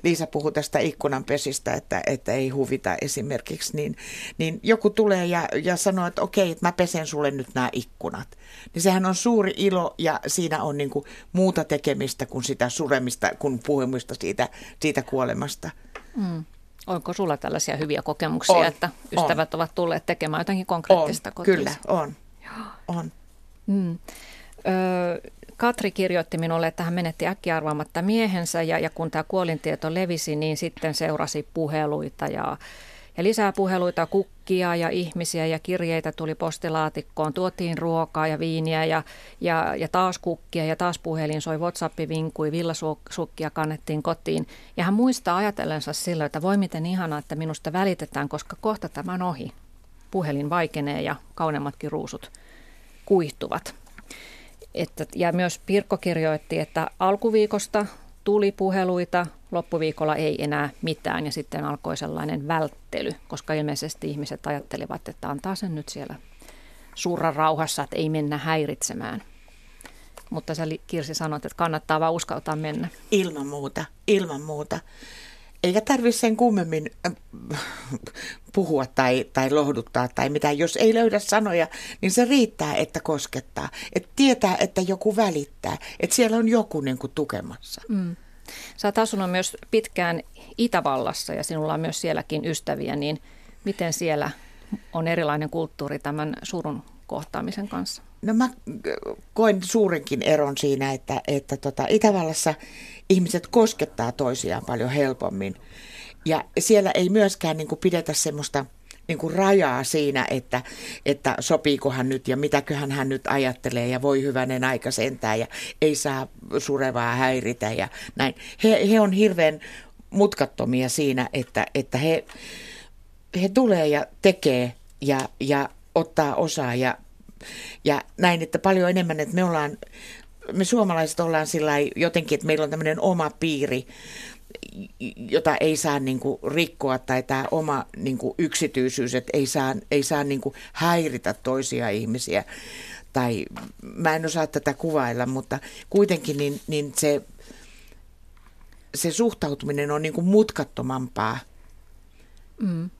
Liisa puhui tästä ikkunanpesistä, että, että ei huvita esimerkiksi, niin, niin joku tulee ja, ja sanoo, että okei, että mä pesen sulle nyt nämä ikkunat. Niin sehän on suuri ilo ja siinä on niin kuin muuta tekemistä kuin sitä suremista, kuin puhumista siitä, siitä kuolemasta. Mm. Onko sulla tällaisia hyviä kokemuksia, on, että ystävät on. ovat tulleet tekemään jotakin konkreettista on, kotiin? Kyllä, on. on. Mm. Öö, Katri kirjoitti minulle, että hän menetti äkkiä arvaamatta miehensä ja, ja kun tämä kuolintieto levisi, niin sitten seurasi puheluita ja, ja lisää puheluita, kukkia ja ihmisiä ja kirjeitä tuli postilaatikkoon, tuotiin ruokaa ja viiniä ja, ja, ja taas kukkia ja taas puhelin soi, WhatsAppi vinkui, villasukkia kannettiin kotiin. Ja hän muistaa ajatellensa silloin, että voi miten ihanaa, että minusta välitetään, koska kohta tämä on ohi. Puhelin vaikenee ja kauneimmatkin ruusut kuihtuvat. Että, ja myös Pirkko kirjoitti, että alkuviikosta tuli puheluita, loppuviikolla ei enää mitään ja sitten alkoi sellainen välttely, koska ilmeisesti ihmiset ajattelivat, että antaa sen nyt siellä surra rauhassa, että ei mennä häiritsemään. Mutta sä, Kirsi, sanoit, että kannattaa vaan uskaltaa mennä. Ilman muuta, ilman muuta. Eikä tarvitse sen kummemmin puhua tai, tai lohduttaa tai mitään. Jos ei löydä sanoja, niin se riittää, että koskettaa. Että tietää, että joku välittää. Että siellä on joku niin kuin tukemassa. Mm. Sä oot asunut myös pitkään Itävallassa ja sinulla on myös sielläkin ystäviä. Niin miten siellä on erilainen kulttuuri tämän surun kohtaamisen kanssa? No mä koin suurenkin eron siinä, että, että tota Itävallassa ihmiset koskettaa toisiaan paljon helpommin. Ja siellä ei myöskään niin kuin pidetä semmoista niin kuin rajaa siinä, että, että sopiikohan nyt ja mitäköhän hän nyt ajattelee ja voi hyvänen aika sentään ja ei saa surevaa häiritä ja näin. He, he on hirveän mutkattomia siinä, että, että he, he tulee ja tekee ja, ja ottaa osaa ja ja näin, että paljon enemmän, että me ollaan, me suomalaiset ollaan sillai jotenkin, että meillä on tämmöinen oma piiri, jota ei saa niin kuin rikkoa, tai tämä oma niin kuin yksityisyys, että ei saa, ei saa niin kuin häiritä toisia ihmisiä. Tai mä en osaa tätä kuvailla, mutta kuitenkin niin, niin se, se suhtautuminen on niin kuin mutkattomampaa mm.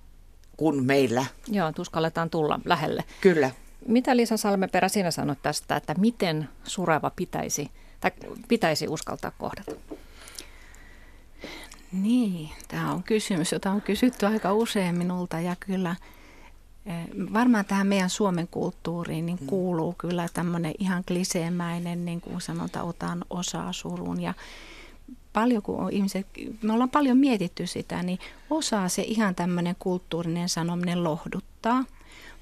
kuin meillä. Joo, tuskalletaan tulla lähelle. Kyllä. Mitä Liisa Salmenperä sinä sanot tästä, että miten sureva pitäisi, tai pitäisi uskaltaa kohdata? Niin, tämä on kysymys, jota on kysytty aika usein minulta, ja kyllä varmaan tähän meidän Suomen kulttuuriin niin kuuluu kyllä tämmöinen ihan kliseemäinen, niin kuin sanotaan, otan osaa suruun, ja paljon kun on ihmiset, me ollaan paljon mietitty sitä, niin osaa se ihan tämmöinen kulttuurinen sanominen lohduttaa,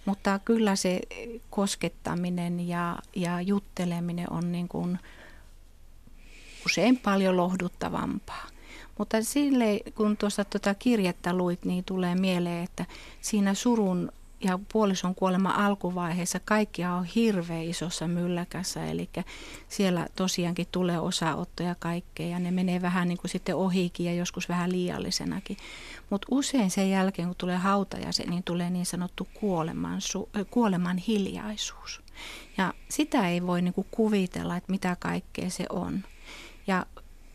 mutta kyllä se koskettaminen ja, ja jutteleminen on niin kuin usein paljon lohduttavampaa. Mutta sille, kun tuossa tuota kirjettä luit, niin tulee mieleen, että siinä surun ja puolison kuoleman alkuvaiheessa kaikkia on hirveän isossa mylläkässä. Eli siellä tosiaankin tulee osaottoja kaikkea ja ne menee vähän niin kuin sitten ohikin ja joskus vähän liiallisenakin. Mutta usein sen jälkeen, kun tulee hautajaiset, niin tulee niin sanottu kuoleman, su- kuoleman hiljaisuus. Ja sitä ei voi niin kuin kuvitella, että mitä kaikkea se on. Ja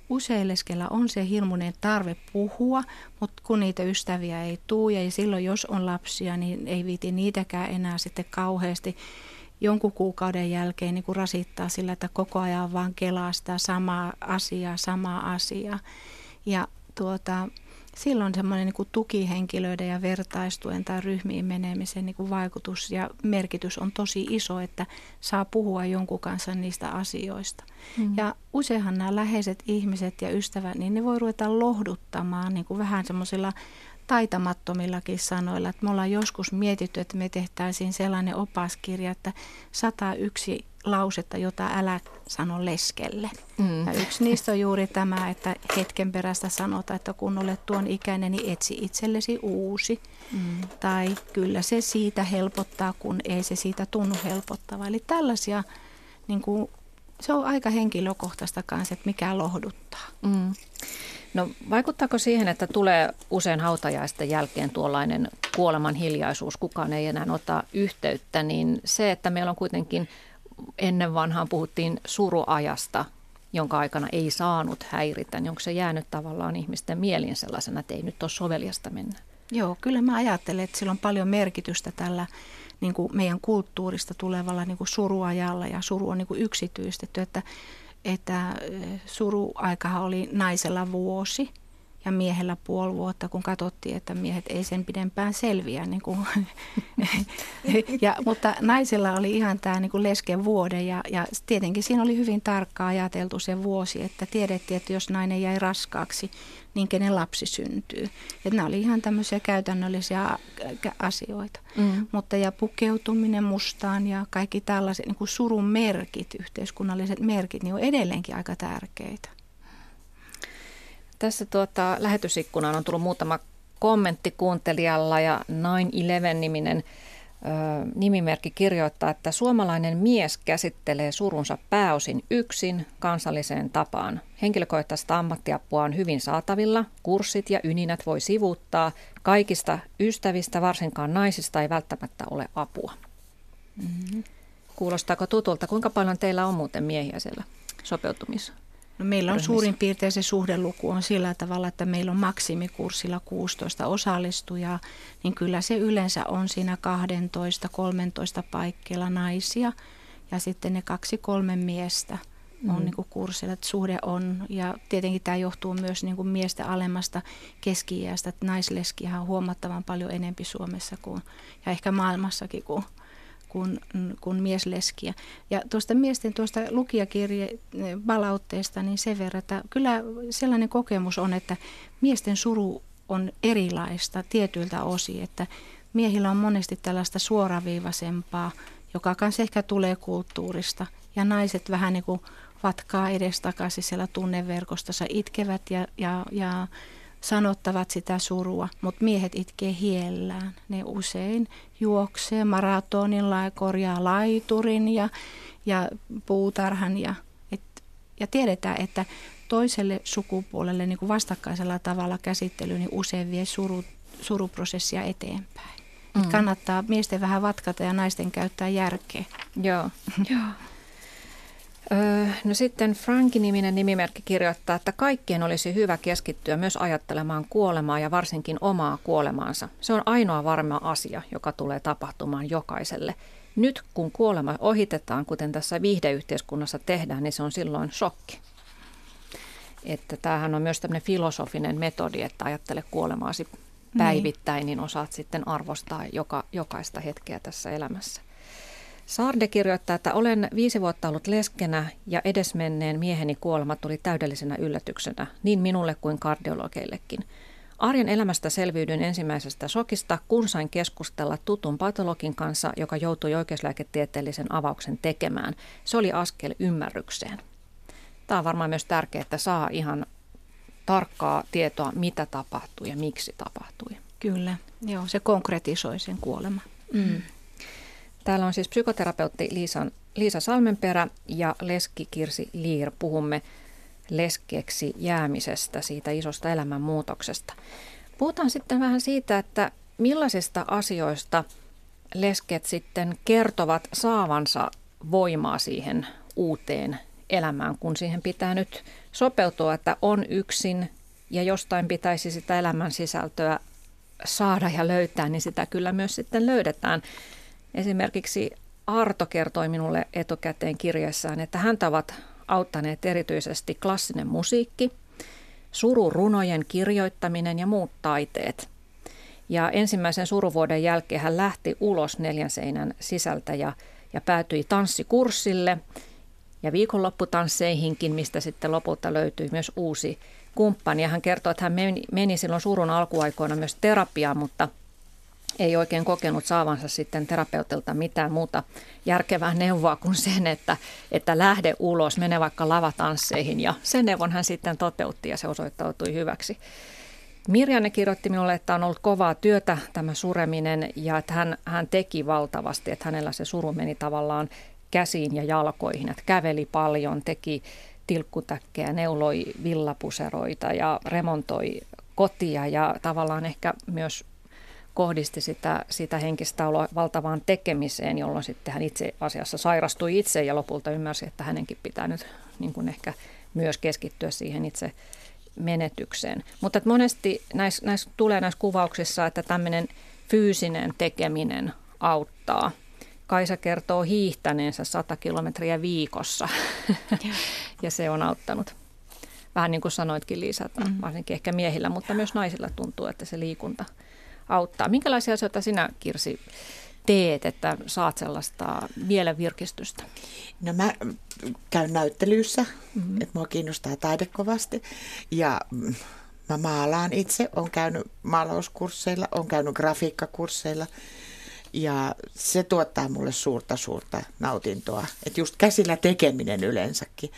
useilleskellä on se hirmuinen tarve puhua, mutta kun niitä ystäviä ei tule ja silloin jos on lapsia, niin ei viiti niitäkään enää sitten kauheasti jonkun kuukauden jälkeen niin kuin rasittaa sillä, että koko ajan vaan kelaa sitä samaa asiaa, samaa asiaa. Ja tuota, silloin semmoinen niin kuin tukihenkilöiden ja vertaistuen tai ryhmiin menemisen niin kuin vaikutus ja merkitys on tosi iso, että saa puhua jonkun kanssa niistä asioista. Mm. Ja useinhan nämä läheiset ihmiset ja ystävät, niin ne voi ruveta lohduttamaan niin kuin vähän semmoisilla taitamattomillakin sanoilla. Että me ollaan joskus mietitty, että me tehtäisiin sellainen opaskirja, että sata yksi lausetta, jota älä sano leskelle. Mm. Ja yksi niistä on juuri tämä, että hetken perästä sanotaan, että kun olet tuon ikäinen, niin etsi itsellesi uusi. Mm. Tai kyllä se siitä helpottaa, kun ei se siitä tunnu helpottavaa. Eli tällaisia, niin kuin, se on aika henkilökohtaista kanssa, että mikä lohduttaa. Mm. No vaikuttaako siihen, että tulee usein hautajaisten jälkeen tuollainen kuoleman hiljaisuus, kukaan ei enää ota yhteyttä, niin se, että meillä on kuitenkin ennen vanhaan puhuttiin suruajasta, jonka aikana ei saanut häiritä, niin onko se jäänyt tavallaan ihmisten mieliin sellaisena, että ei nyt ole soveliasta mennä? Joo, kyllä mä ajattelen, että sillä on paljon merkitystä tällä niin kuin meidän kulttuurista tulevalla niin kuin suruajalla, ja suru on niin kuin yksityistetty, että, että suruaikahan oli naisella vuosi ja miehellä puoli vuotta, kun katsottiin, että miehet ei sen pidempään selviä. Niin kuin. Ja, mutta naisella oli ihan tämä niin kuin lesken vuode ja, ja tietenkin siinä oli hyvin tarkkaan ajateltu se vuosi, että tiedettiin, että jos nainen jäi raskaaksi, niin kenen lapsi syntyy. Et nämä oli ihan tämmöisiä käytännöllisiä asioita. Mm. Mutta ja pukeutuminen mustaan ja kaikki tällaiset niin kuin surun merkit, yhteiskunnalliset merkit, niin on edelleenkin aika tärkeitä. Tässä tuota, lähetysikkunaan on tullut muutama kommentti kuuntelijalla ja nine eleven-niminen ö, nimimerkki kirjoittaa, että suomalainen mies käsittelee surunsa pääosin yksin kansalliseen tapaan. Henkilökohtaista ammattiapua on hyvin saatavilla, kurssit ja yninät voi sivuuttaa, kaikista ystävistä, varsinkaan naisista, ei välttämättä ole apua. Mm-hmm. Kuulostaako tutulta? Kuinka paljon teillä on muuten miehiä siellä sopeutumissa? No meillä on suurin piirtein se suhdeluku on sillä tavalla, että meillä on maksimikurssilla kuusitoista osallistujaa, niin kyllä se yleensä on siinä kaksitoista kolmetoista paikkeilla naisia ja sitten ne kaksi kolme miestä on mm. niin kuin kurssilla, että suhde on. Ja tietenkin tämä johtuu myös niin kuin miesten alemmasta keski-iästä, että naisleskiähän on huomattavan paljon enempi Suomessa kuin, ja ehkä maailmassakin kuin. Kun, kun miesleskiä. Ja tuosta miesten tuosta lukijakirjepalautteesta niin sen verran, että kyllä sellainen kokemus on, että miesten suru on erilaista tietyiltä osin, että miehillä on monesti tällaista suoraviivaisempaa, joka kanssa ehkä tulee kulttuurista, ja naiset vähän niin kuin vatkaa edestakaisin siellä tunneverkostossa, itkevät ja, ja, ja sanottavat sitä surua, mutta miehet itkee hiellään. Ne usein juoksee maratonilla ja korjaa laiturin ja, ja puutarhan. Ja, et, ja tiedetään, että toiselle sukupuolelle niin kuin vastakkaisella tavalla käsittely niin usein vie suru, suruprosessia eteenpäin. Mm. Et kannattaa miesten vähän vatkata ja naisten käyttää järkeä. Joo, joo. No sitten Franki-niminen nimimerkki kirjoittaa, että kaikkien olisi hyvä keskittyä myös ajattelemaan kuolemaa ja varsinkin omaa kuolemaansa. Se on ainoa varma asia, joka tulee tapahtumaan jokaiselle. Nyt kun kuolema ohitetaan, kuten tässä viihdeyhteiskunnassa tehdään, niin se on silloin shokki. Että tämähän on myös tämmöinen filosofinen metodi, että ajattele kuolemaasi päivittäin, niin osaat sitten arvostaa joka, jokaista hetkeä tässä elämässä. Saarde kirjoittaa, että olen viisi vuotta ollut leskenä ja edesmenneen mieheni kuolema tuli täydellisenä yllätyksenä, niin minulle kuin kardiologeillekin. Arjen elämästä selviydyin ensimmäisestä shokista, kun sain keskustella tutun patologin kanssa, joka joutui oikeuslääketieteellisen avauksen tekemään. Se oli askel ymmärrykseen. Tämä on varmaan myös tärkeää, että saa ihan tarkkaa tietoa, mitä tapahtui ja miksi tapahtui. Kyllä, joo, se konkretisoi sen kuolema. Mm. Täällä on siis psykoterapeutti Liisa, Liisa Salmenperä ja leski Kirsi Lihr. Puhumme leskeksi jäämisestä, siitä isosta elämänmuutoksesta. Puhutaan sitten vähän siitä, että millaisista asioista lesket sitten kertovat saavansa voimaa siihen uuteen elämään, kun siihen pitää nyt sopeutua, että on yksin ja jostain pitäisi sitä elämän sisältöä saada ja löytää, niin sitä kyllä myös sitten löydetään. Esimerkiksi Arto kertoi minulle etukäteen kirjassaan, että häntä ovat auttaneet erityisesti klassinen musiikki, sururunojen kirjoittaminen ja muut taiteet. Ja ensimmäisen suruvuoden jälkeen hän lähti ulos neljän seinän sisältä ja, ja päätyi tanssikurssille ja viikonlopputansseihinkin, mistä sitten lopulta löytyi myös uusi kumppani. Ja hän kertoi, että hän meni, meni silloin surun alkuaikoina myös terapiaan, mutta ei oikein kokenut saavansa sitten terapeutilta mitään muuta järkevää neuvoa kuin sen, että, että lähde ulos, mene vaikka lavatansseihin. Ja sen neuvon hän sitten toteutti ja se osoittautui hyväksi. Mirjanne kirjoitti minulle, että on ollut kovaa työtä tämä sureminen ja että hän, hän teki valtavasti, että hänellä se suru meni tavallaan käsiin ja jalkoihin. Että käveli paljon, teki tilkkutäkkejä, neuloi villapuseroita ja remontoi kotia ja tavallaan ehkä myös kohdisti sitä, sitä henkistä oloa valtavaan tekemiseen, jolloin sitten hän itse asiassa sairastui itse ja lopulta ymmärsi, että hänenkin pitää nyt niin kuin ehkä myös keskittyä siihen itse menetykseen. Mutta monesti näissä, näissä tulee näissä kuvauksissa, että tämmöinen fyysinen tekeminen auttaa. Kaisa kertoo hiihtäneensä sata kilometriä viikossa ja se on auttanut. Vähän niin kuin sanoitkin Liisa, mm-hmm. varsinkin ehkä miehillä, mutta myös naisilla tuntuu, että se liikunta auttaa. Minkälaisia asioita sinä, Kirsi, teet, että saat sellaista mielenvirkistystä? No mä käyn näyttelyissä, mm-hmm. että mua kiinnostaa taide kovasti ja mä maalaan itse, olen käynyt maalauskursseilla, olen käynyt grafiikkakursseilla ja se tuottaa mulle suurta suurta nautintoa, että just käsillä tekeminen yleensäkin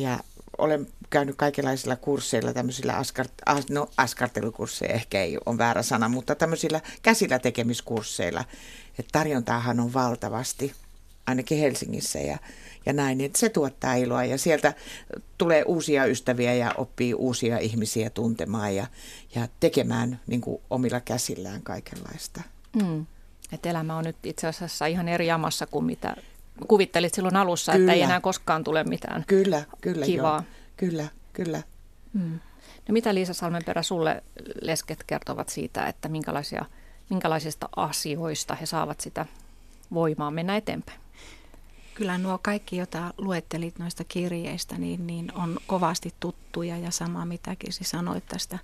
ja olen käynyt kaikenlaisilla kursseilla, tämmöisillä askart, as, no, askartelukursseilla ehkä ei ole väärä sana, mutta tämmöisillä käsillä tekemiskursseilla. Et tarjontaahan on valtavasti, ainakin Helsingissä ja, ja näin, että se tuottaa iloa ja sieltä tulee uusia ystäviä ja oppii uusia ihmisiä tuntemaan ja, ja tekemään niin kuin omilla käsillään kaikenlaista. Mm. Et elämä on nyt itse asiassa ihan eri jamassa kuin mitä kuvittelit silloin alussa, kyllä. Että ei enää koskaan tule mitään kyllä, kyllä, kivaa. Joo. Kyllä, kyllä. Mm. No mitä Liisa Salmenperä sulle lesket kertovat siitä, että minkälaisia, minkälaisista asioista he saavat sitä voimaa mennä eteenpäin? Kyllä nuo kaikki, joita luettelit noista kirjeistä, niin, niin on kovasti tuttuja ja samaa mitäkin se sanoit tästä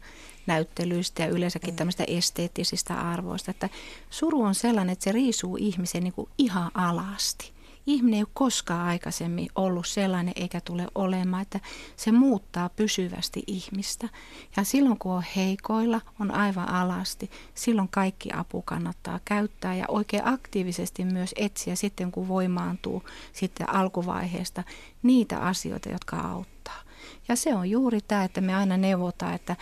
näyttelyistä ja yleensäkin tämmöistä esteettisistä arvoista. Että suru on sellainen, että se riisuu ihmisen niin kuin ihan alasti. Ihminen ei ole koskaan aikaisemmin ollut sellainen eikä tule olemaan, että se muuttaa pysyvästi ihmistä. Ja silloin kun on heikoilla, on aivan alasti. Silloin kaikki apu kannattaa käyttää ja oikein aktiivisesti myös etsiä sitten kun voimaantuu sitten alkuvaiheesta niitä asioita, jotka auttaa. Ja se on juuri tämä, että me aina neuvotaan, että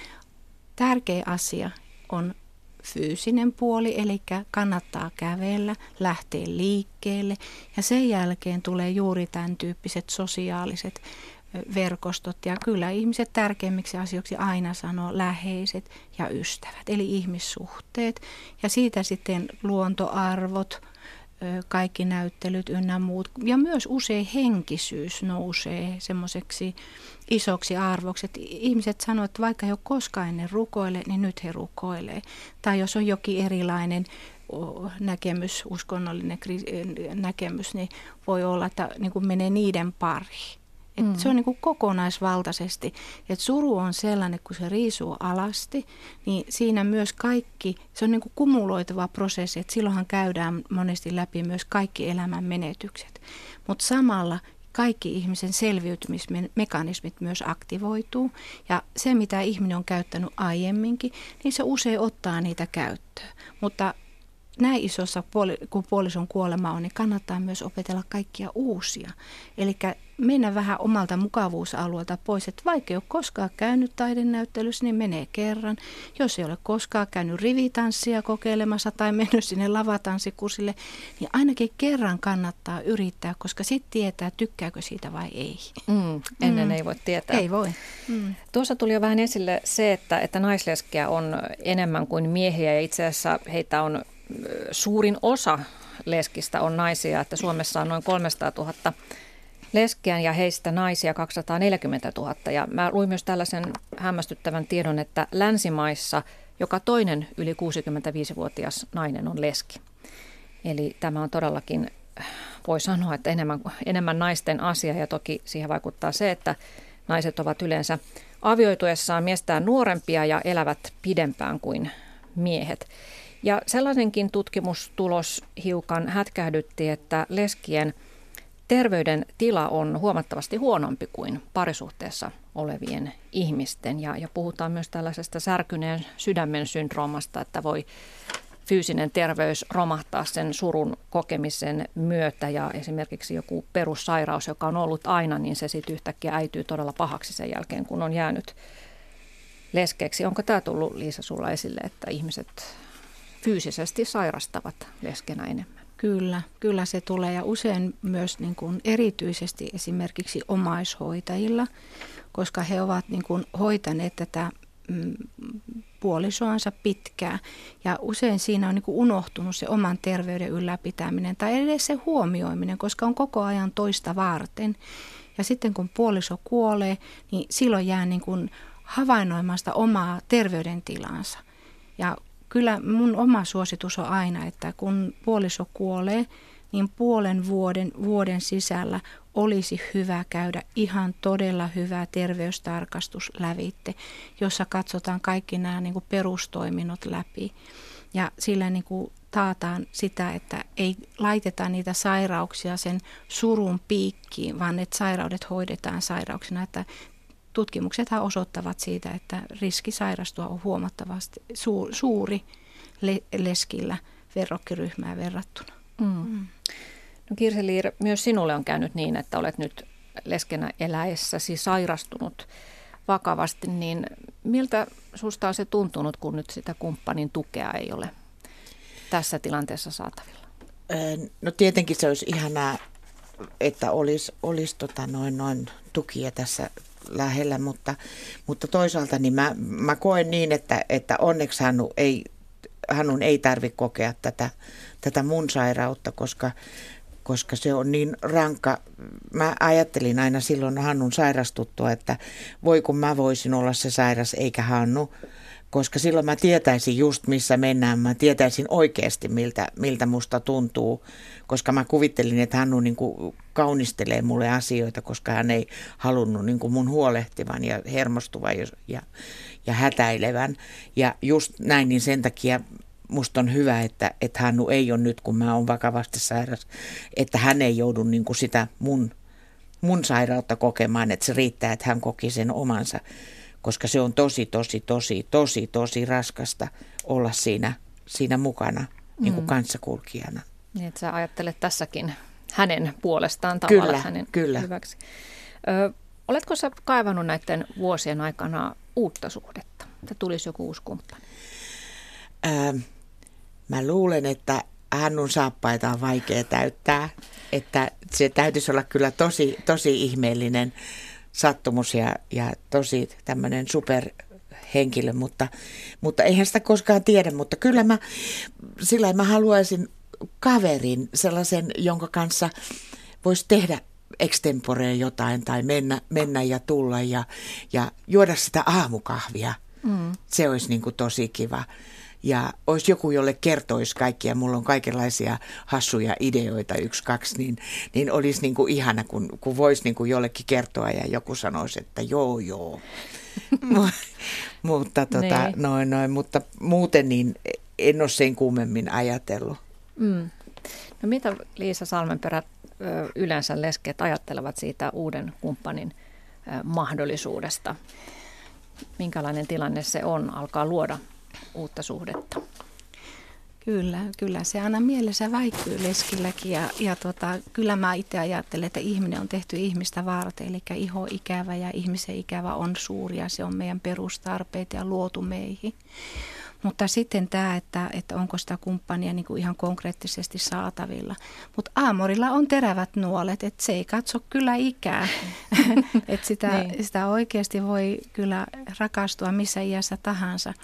tärkeä asia on fyysinen puoli, eli kannattaa kävellä, lähteä liikkeelle ja sen jälkeen tulee juuri tämän tyyppiset sosiaaliset verkostot ja kyllä ihmiset tärkeimmiksi asioiksi aina sanoo läheiset ja ystävät, eli ihmissuhteet ja siitä sitten luontoarvot, kaikki näyttelyt ynnä muut ja myös usein henkisyys nousee semmoiseksi isoksi arvoksi. Että ihmiset sanoo, että vaikka he ole koskaan ennen rukoile, niin nyt he rukoilee. Tai jos on jokin erilainen näkemys, uskonnollinen näkemys, niin voi olla, että niin kuin menee niiden pariin. Mm. Se on niin kuin kokonaisvaltaisesti. Et suru on sellainen, kun se riisuu alasti, niin siinä myös kaikki, se on niin kuin kumuloitava prosessi, että silloinhan käydään monesti läpi myös kaikki elämän menetykset. Mutta samalla kaikki ihmisen selviytymismekanismit myös aktivoituu ja se, mitä ihminen on käyttänyt aiemminkin, niin se usein ottaa niitä käyttöön. Mutta näin isossa, kun puolison kuolema on, niin kannattaa myös opetella kaikkia uusia. Eli mennä vähän omalta mukavuusalueelta pois, että vaikka ei ole koskaan käynyt taidenäyttelyssä, niin menee kerran. Jos ei ole koskaan käynyt rivitanssia kokeilemassa tai mennyt sinne lavatanssikurssille, niin ainakin kerran kannattaa yrittää, koska sitten tietää, tykkääkö siitä vai ei. Mm, ennen mm. ei voi tietää. Ei voi. Mm. Tuossa tuli jo vähän esille se, että, että naisleskiä on enemmän kuin miehiä ja itse asiassa heitä on suurin osa leskistä on naisia, että Suomessa on noin kolmesataatuhatta leskiä ja heistä naisia kaksisataaneljäkymmentätuhatta. Ja mä luin myös tällaisen hämmästyttävän tiedon, että länsimaissa joka toinen yli kuusikymmentäviisivuotias nainen on leski. Eli tämä on todellakin, voi sanoa, että enemmän, enemmän naisten asia ja toki siihen vaikuttaa se, että naiset ovat yleensä avioituessaan miestään nuorempia ja elävät pidempään kuin miehet. Ja sellaisenkin tutkimustulos hiukan hätkähdytti, että leskien terveydentila on huomattavasti huonompi kuin parisuhteessa olevien ihmisten. Ja, ja puhutaan myös tällaisesta särkyneen sydämen syndroomasta, että voi fyysinen terveys romahtaa sen surun kokemisen myötä. Ja esimerkiksi joku perussairaus, joka on ollut aina, niin se sitten yhtäkkiä äityy todella pahaksi sen jälkeen, kun on jäänyt leskeeksi. Onko tämä tullut, Liisa, sulla esille, että ihmiset fyysisesti sairastavat leskenä enemmän? Kyllä, kyllä se tulee ja usein myös niin kuin erityisesti esimerkiksi omaishoitajilla, koska he ovat niin kuin hoitaneet tätä mm, puolisoansa pitkään ja usein siinä on niin kuin unohtunut se oman terveyden ylläpitäminen tai edes se huomioiminen, koska on koko ajan toista varten ja sitten kun puoliso kuolee, niin silloin jää niin kuin havainnoimasta omaa terveydentilaansa ja kyllä mun oma suositus on aina, että kun puoliso kuolee, niin puolen vuoden, vuoden sisällä olisi hyvä käydä ihan todella hyvä terveystarkastus lävitse, jossa katsotaan kaikki nämä niin kuin perustoiminnot läpi. Ja sillä niin kuin taataan sitä, että ei laiteta niitä sairauksia sen surun piikkiin, vaan että sairaudet hoidetaan sairauksena, että tutkimuksethan osoittavat siitä, että riski sairastua on huomattavasti suur, suuri le, leskillä verrokkiryhmään verrattuna. Mm. Mm. No Kirsi Lihr, myös sinulle on käynyt niin, että olet nyt leskenä eläessäsi sairastunut vakavasti, niin miltä susta on se tuntunut, kun nyt sitä kumppanin tukea ei ole tässä tilanteessa saatavilla? No tietenkin se olisi ihanaa, että olisi, olisi tota noin, noin tukia tässä lähellä, mutta, mutta toisaalta niin mä, mä koen niin, että, että onneksi Hannu ei, Hannun ei tarvitse kokea tätä, tätä mun sairautta, koska, koska se on niin rankka. Mä ajattelin aina silloin Hannun sairastuttua, että voi kun mä voisin olla se sairas eikä Hannu, koska silloin mä tietäisin just missä mennään, mä tietäisin oikeasti miltä, miltä musta tuntuu, koska mä kuvittelin, että Hannu niin kuin kaunistelee mulle asioita, koska hän ei halunnut niin kuin mun huolehtivan ja hermostuvan ja, ja, ja hätäilevän. Ja just näin, niin sen takia musta on hyvä, että, että Hannu ei ole nyt, kun mä oon vakavasti sairas, että hän ei joudu niin kuin sitä mun, mun sairautta kokemaan, että se riittää, että hän koki sen omansa. Koska se on tosi, tosi, tosi, tosi, tosi raskasta olla siinä, siinä mukana niin kuin mm. kanssakulkijana. Niin, että sä ajattelet tässäkin hänen puolestaan tavallaan kyllä, hänen kyllä. hyväksi. Ö, oletko sä kaivannut näiden vuosien aikana uutta suhdetta? että tulisi joku uusi kumppani? Ää, mä luulen, että Hannun saappaita on vaikea täyttää, että se täytyisi olla kyllä tosi, tosi ihmeellinen sattumus ja, ja tosi tämmöinen superhenkilö, mutta, mutta eihän sitä koskaan tiedä, mutta kyllä mä sillä mä haluaisin kaverin, sellaisen, jonka kanssa voisi tehdä extemporeen jotain tai mennä, mennä ja tulla ja, ja juoda sitä aamukahvia. Mm. Se olisi niin kuin tosi kiva. Ja olisi joku, jolle kertoisi kaikkia, mulla on kaikenlaisia hassuja ideoita, yksi, kaksi, niin, niin olisi niin kuin ihana, kun, kun voisi niin kuin jollekin kertoa ja joku sanoisi, että joo, joo. Mutta, tota, noin, noin, mutta muuten niin en ole sen kummemmin ajatellut. Mm. No mitä Liisa Salmenperä yleensä lesket ajattelevat siitä uuden kumppanin mahdollisuudesta? Minkälainen tilanne se on alkaa luoda uutta suhdetta? Kyllä, kyllä se aina mielessä väikkyy leskilläkin ja, ja tota, kyllä mä itse ajattelen, että ihminen on tehty ihmistä varten, eli iho ikävä ja ihmisen ikävä on suuri ja se on meidän perustarpeet ja luotu meihin. Mutta sitten tämä, että, että onko sitä kumppania niin kuin ihan konkreettisesti saatavilla. Mutta aamorilla on terävät nuolet, että se ei katso kyllä ikää. että sitä, niin. sitä oikeasti voi kyllä rakastua missä iässä tahansa.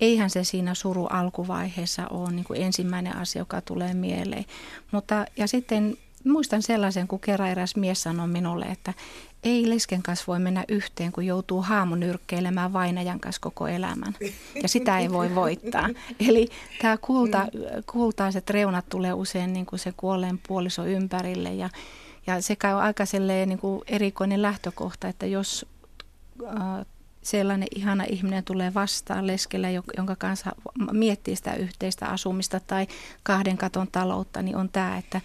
Eihän se siinä suru alkuvaiheessa ole niin kuin ensimmäinen asia, joka tulee mieleen. Mutta, ja sitten muistan sellaisen, kun kerran eräs mies sanoi minulle, että ei lesken kanssa voi mennä yhteen, kun joutuu haamunyrkkeilemään vainajan kanssa koko elämän. Ja sitä ei voi voittaa. Eli tämä kulta, kultaiset reunat tulee usein niin kuin se kuolleen puoliso ympärille. Ja, ja se kai on aika niin kuin erikoinen lähtökohta, että jos äh, sellainen ihana ihminen tulee vastaan leskellä, jonka kanssa miettii sitä yhteistä asumista tai kahden katon taloutta, niin on tämä, että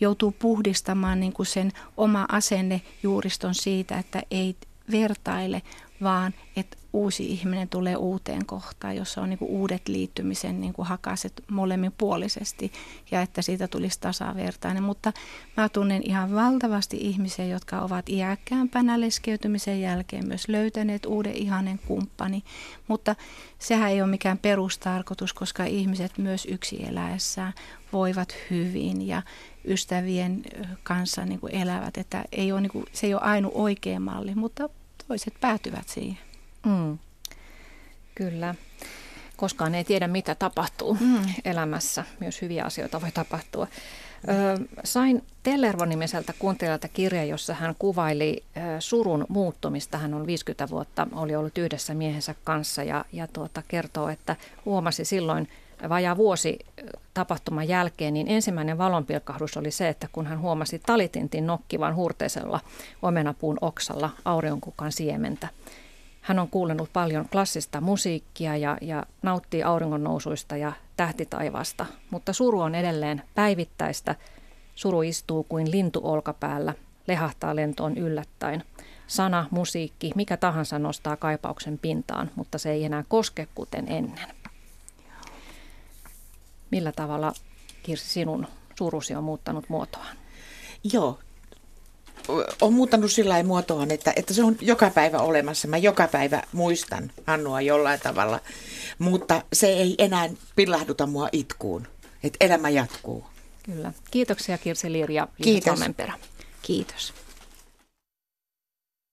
joutuu puhdistamaan niin kuin sen oma asenne juuriston siitä, että ei vertaile, vaan että uusi ihminen tulee uuteen kohtaan, jossa on niin kuin uudet liittymisen niin kuin hakaset molemminpuolisesti ja että siitä tulisi tasavertainen. Mutta mä tunnen ihan valtavasti ihmisiä, jotka ovat iäkkäämpänä leskeytymisen jälkeen myös löytäneet uuden ihanen kumppani. Mutta sehän ei ole mikään perustarkoitus, koska ihmiset myös yksi eläessään voivat hyvin ja ystävien kanssa niin kuin elävät. Että ei ole, niin kuin, se ei ole ainoa oikea malli, mutta toiset päätyvät siihen. Mm. Kyllä. Koskaan ei tiedä, mitä tapahtuu mm. elämässä. Myös hyviä asioita voi tapahtua. Ö, sain Tellervo-nimiseltä kuuntelijalta kirjan, jossa hän kuvaili ö, surun muuttumista. Hän on viisikymmentä vuotta, oli ollut yhdessä miehensä kanssa ja, ja tuota, kertoo, että huomasi silloin vajaa vuosi tapahtuman jälkeen, niin ensimmäinen valonpilkahdus oli se, että kun hän huomasi talitintin nokkivan huurteisella omenapuun oksalla auringonkukan siementä. Hän on kuunnellut paljon klassista musiikkia ja, ja nauttii aurinkonnousuista ja tähtitaivasta, mutta suru on edelleen päivittäistä. Suru istuu kuin lintu olkapäällä, lehahtaa lentoon yllättäen. Sana, musiikki, mikä tahansa nostaa kaipauksen pintaan, mutta se ei enää koske kuten ennen. Millä tavalla, Kirsi, sinun surusi on muuttanut muotoaan? Joo, on muuttanut sillä lailla muotoaan, että, että se on joka päivä olemassa. Mä joka päivä muistan Hannua jollain tavalla, mutta se ei enää pillahduta mua itkuun. Että elämä jatkuu. Kyllä. Kiitoksia, Kirsi Lihr ja Liisa Salmenperä. Kiitos.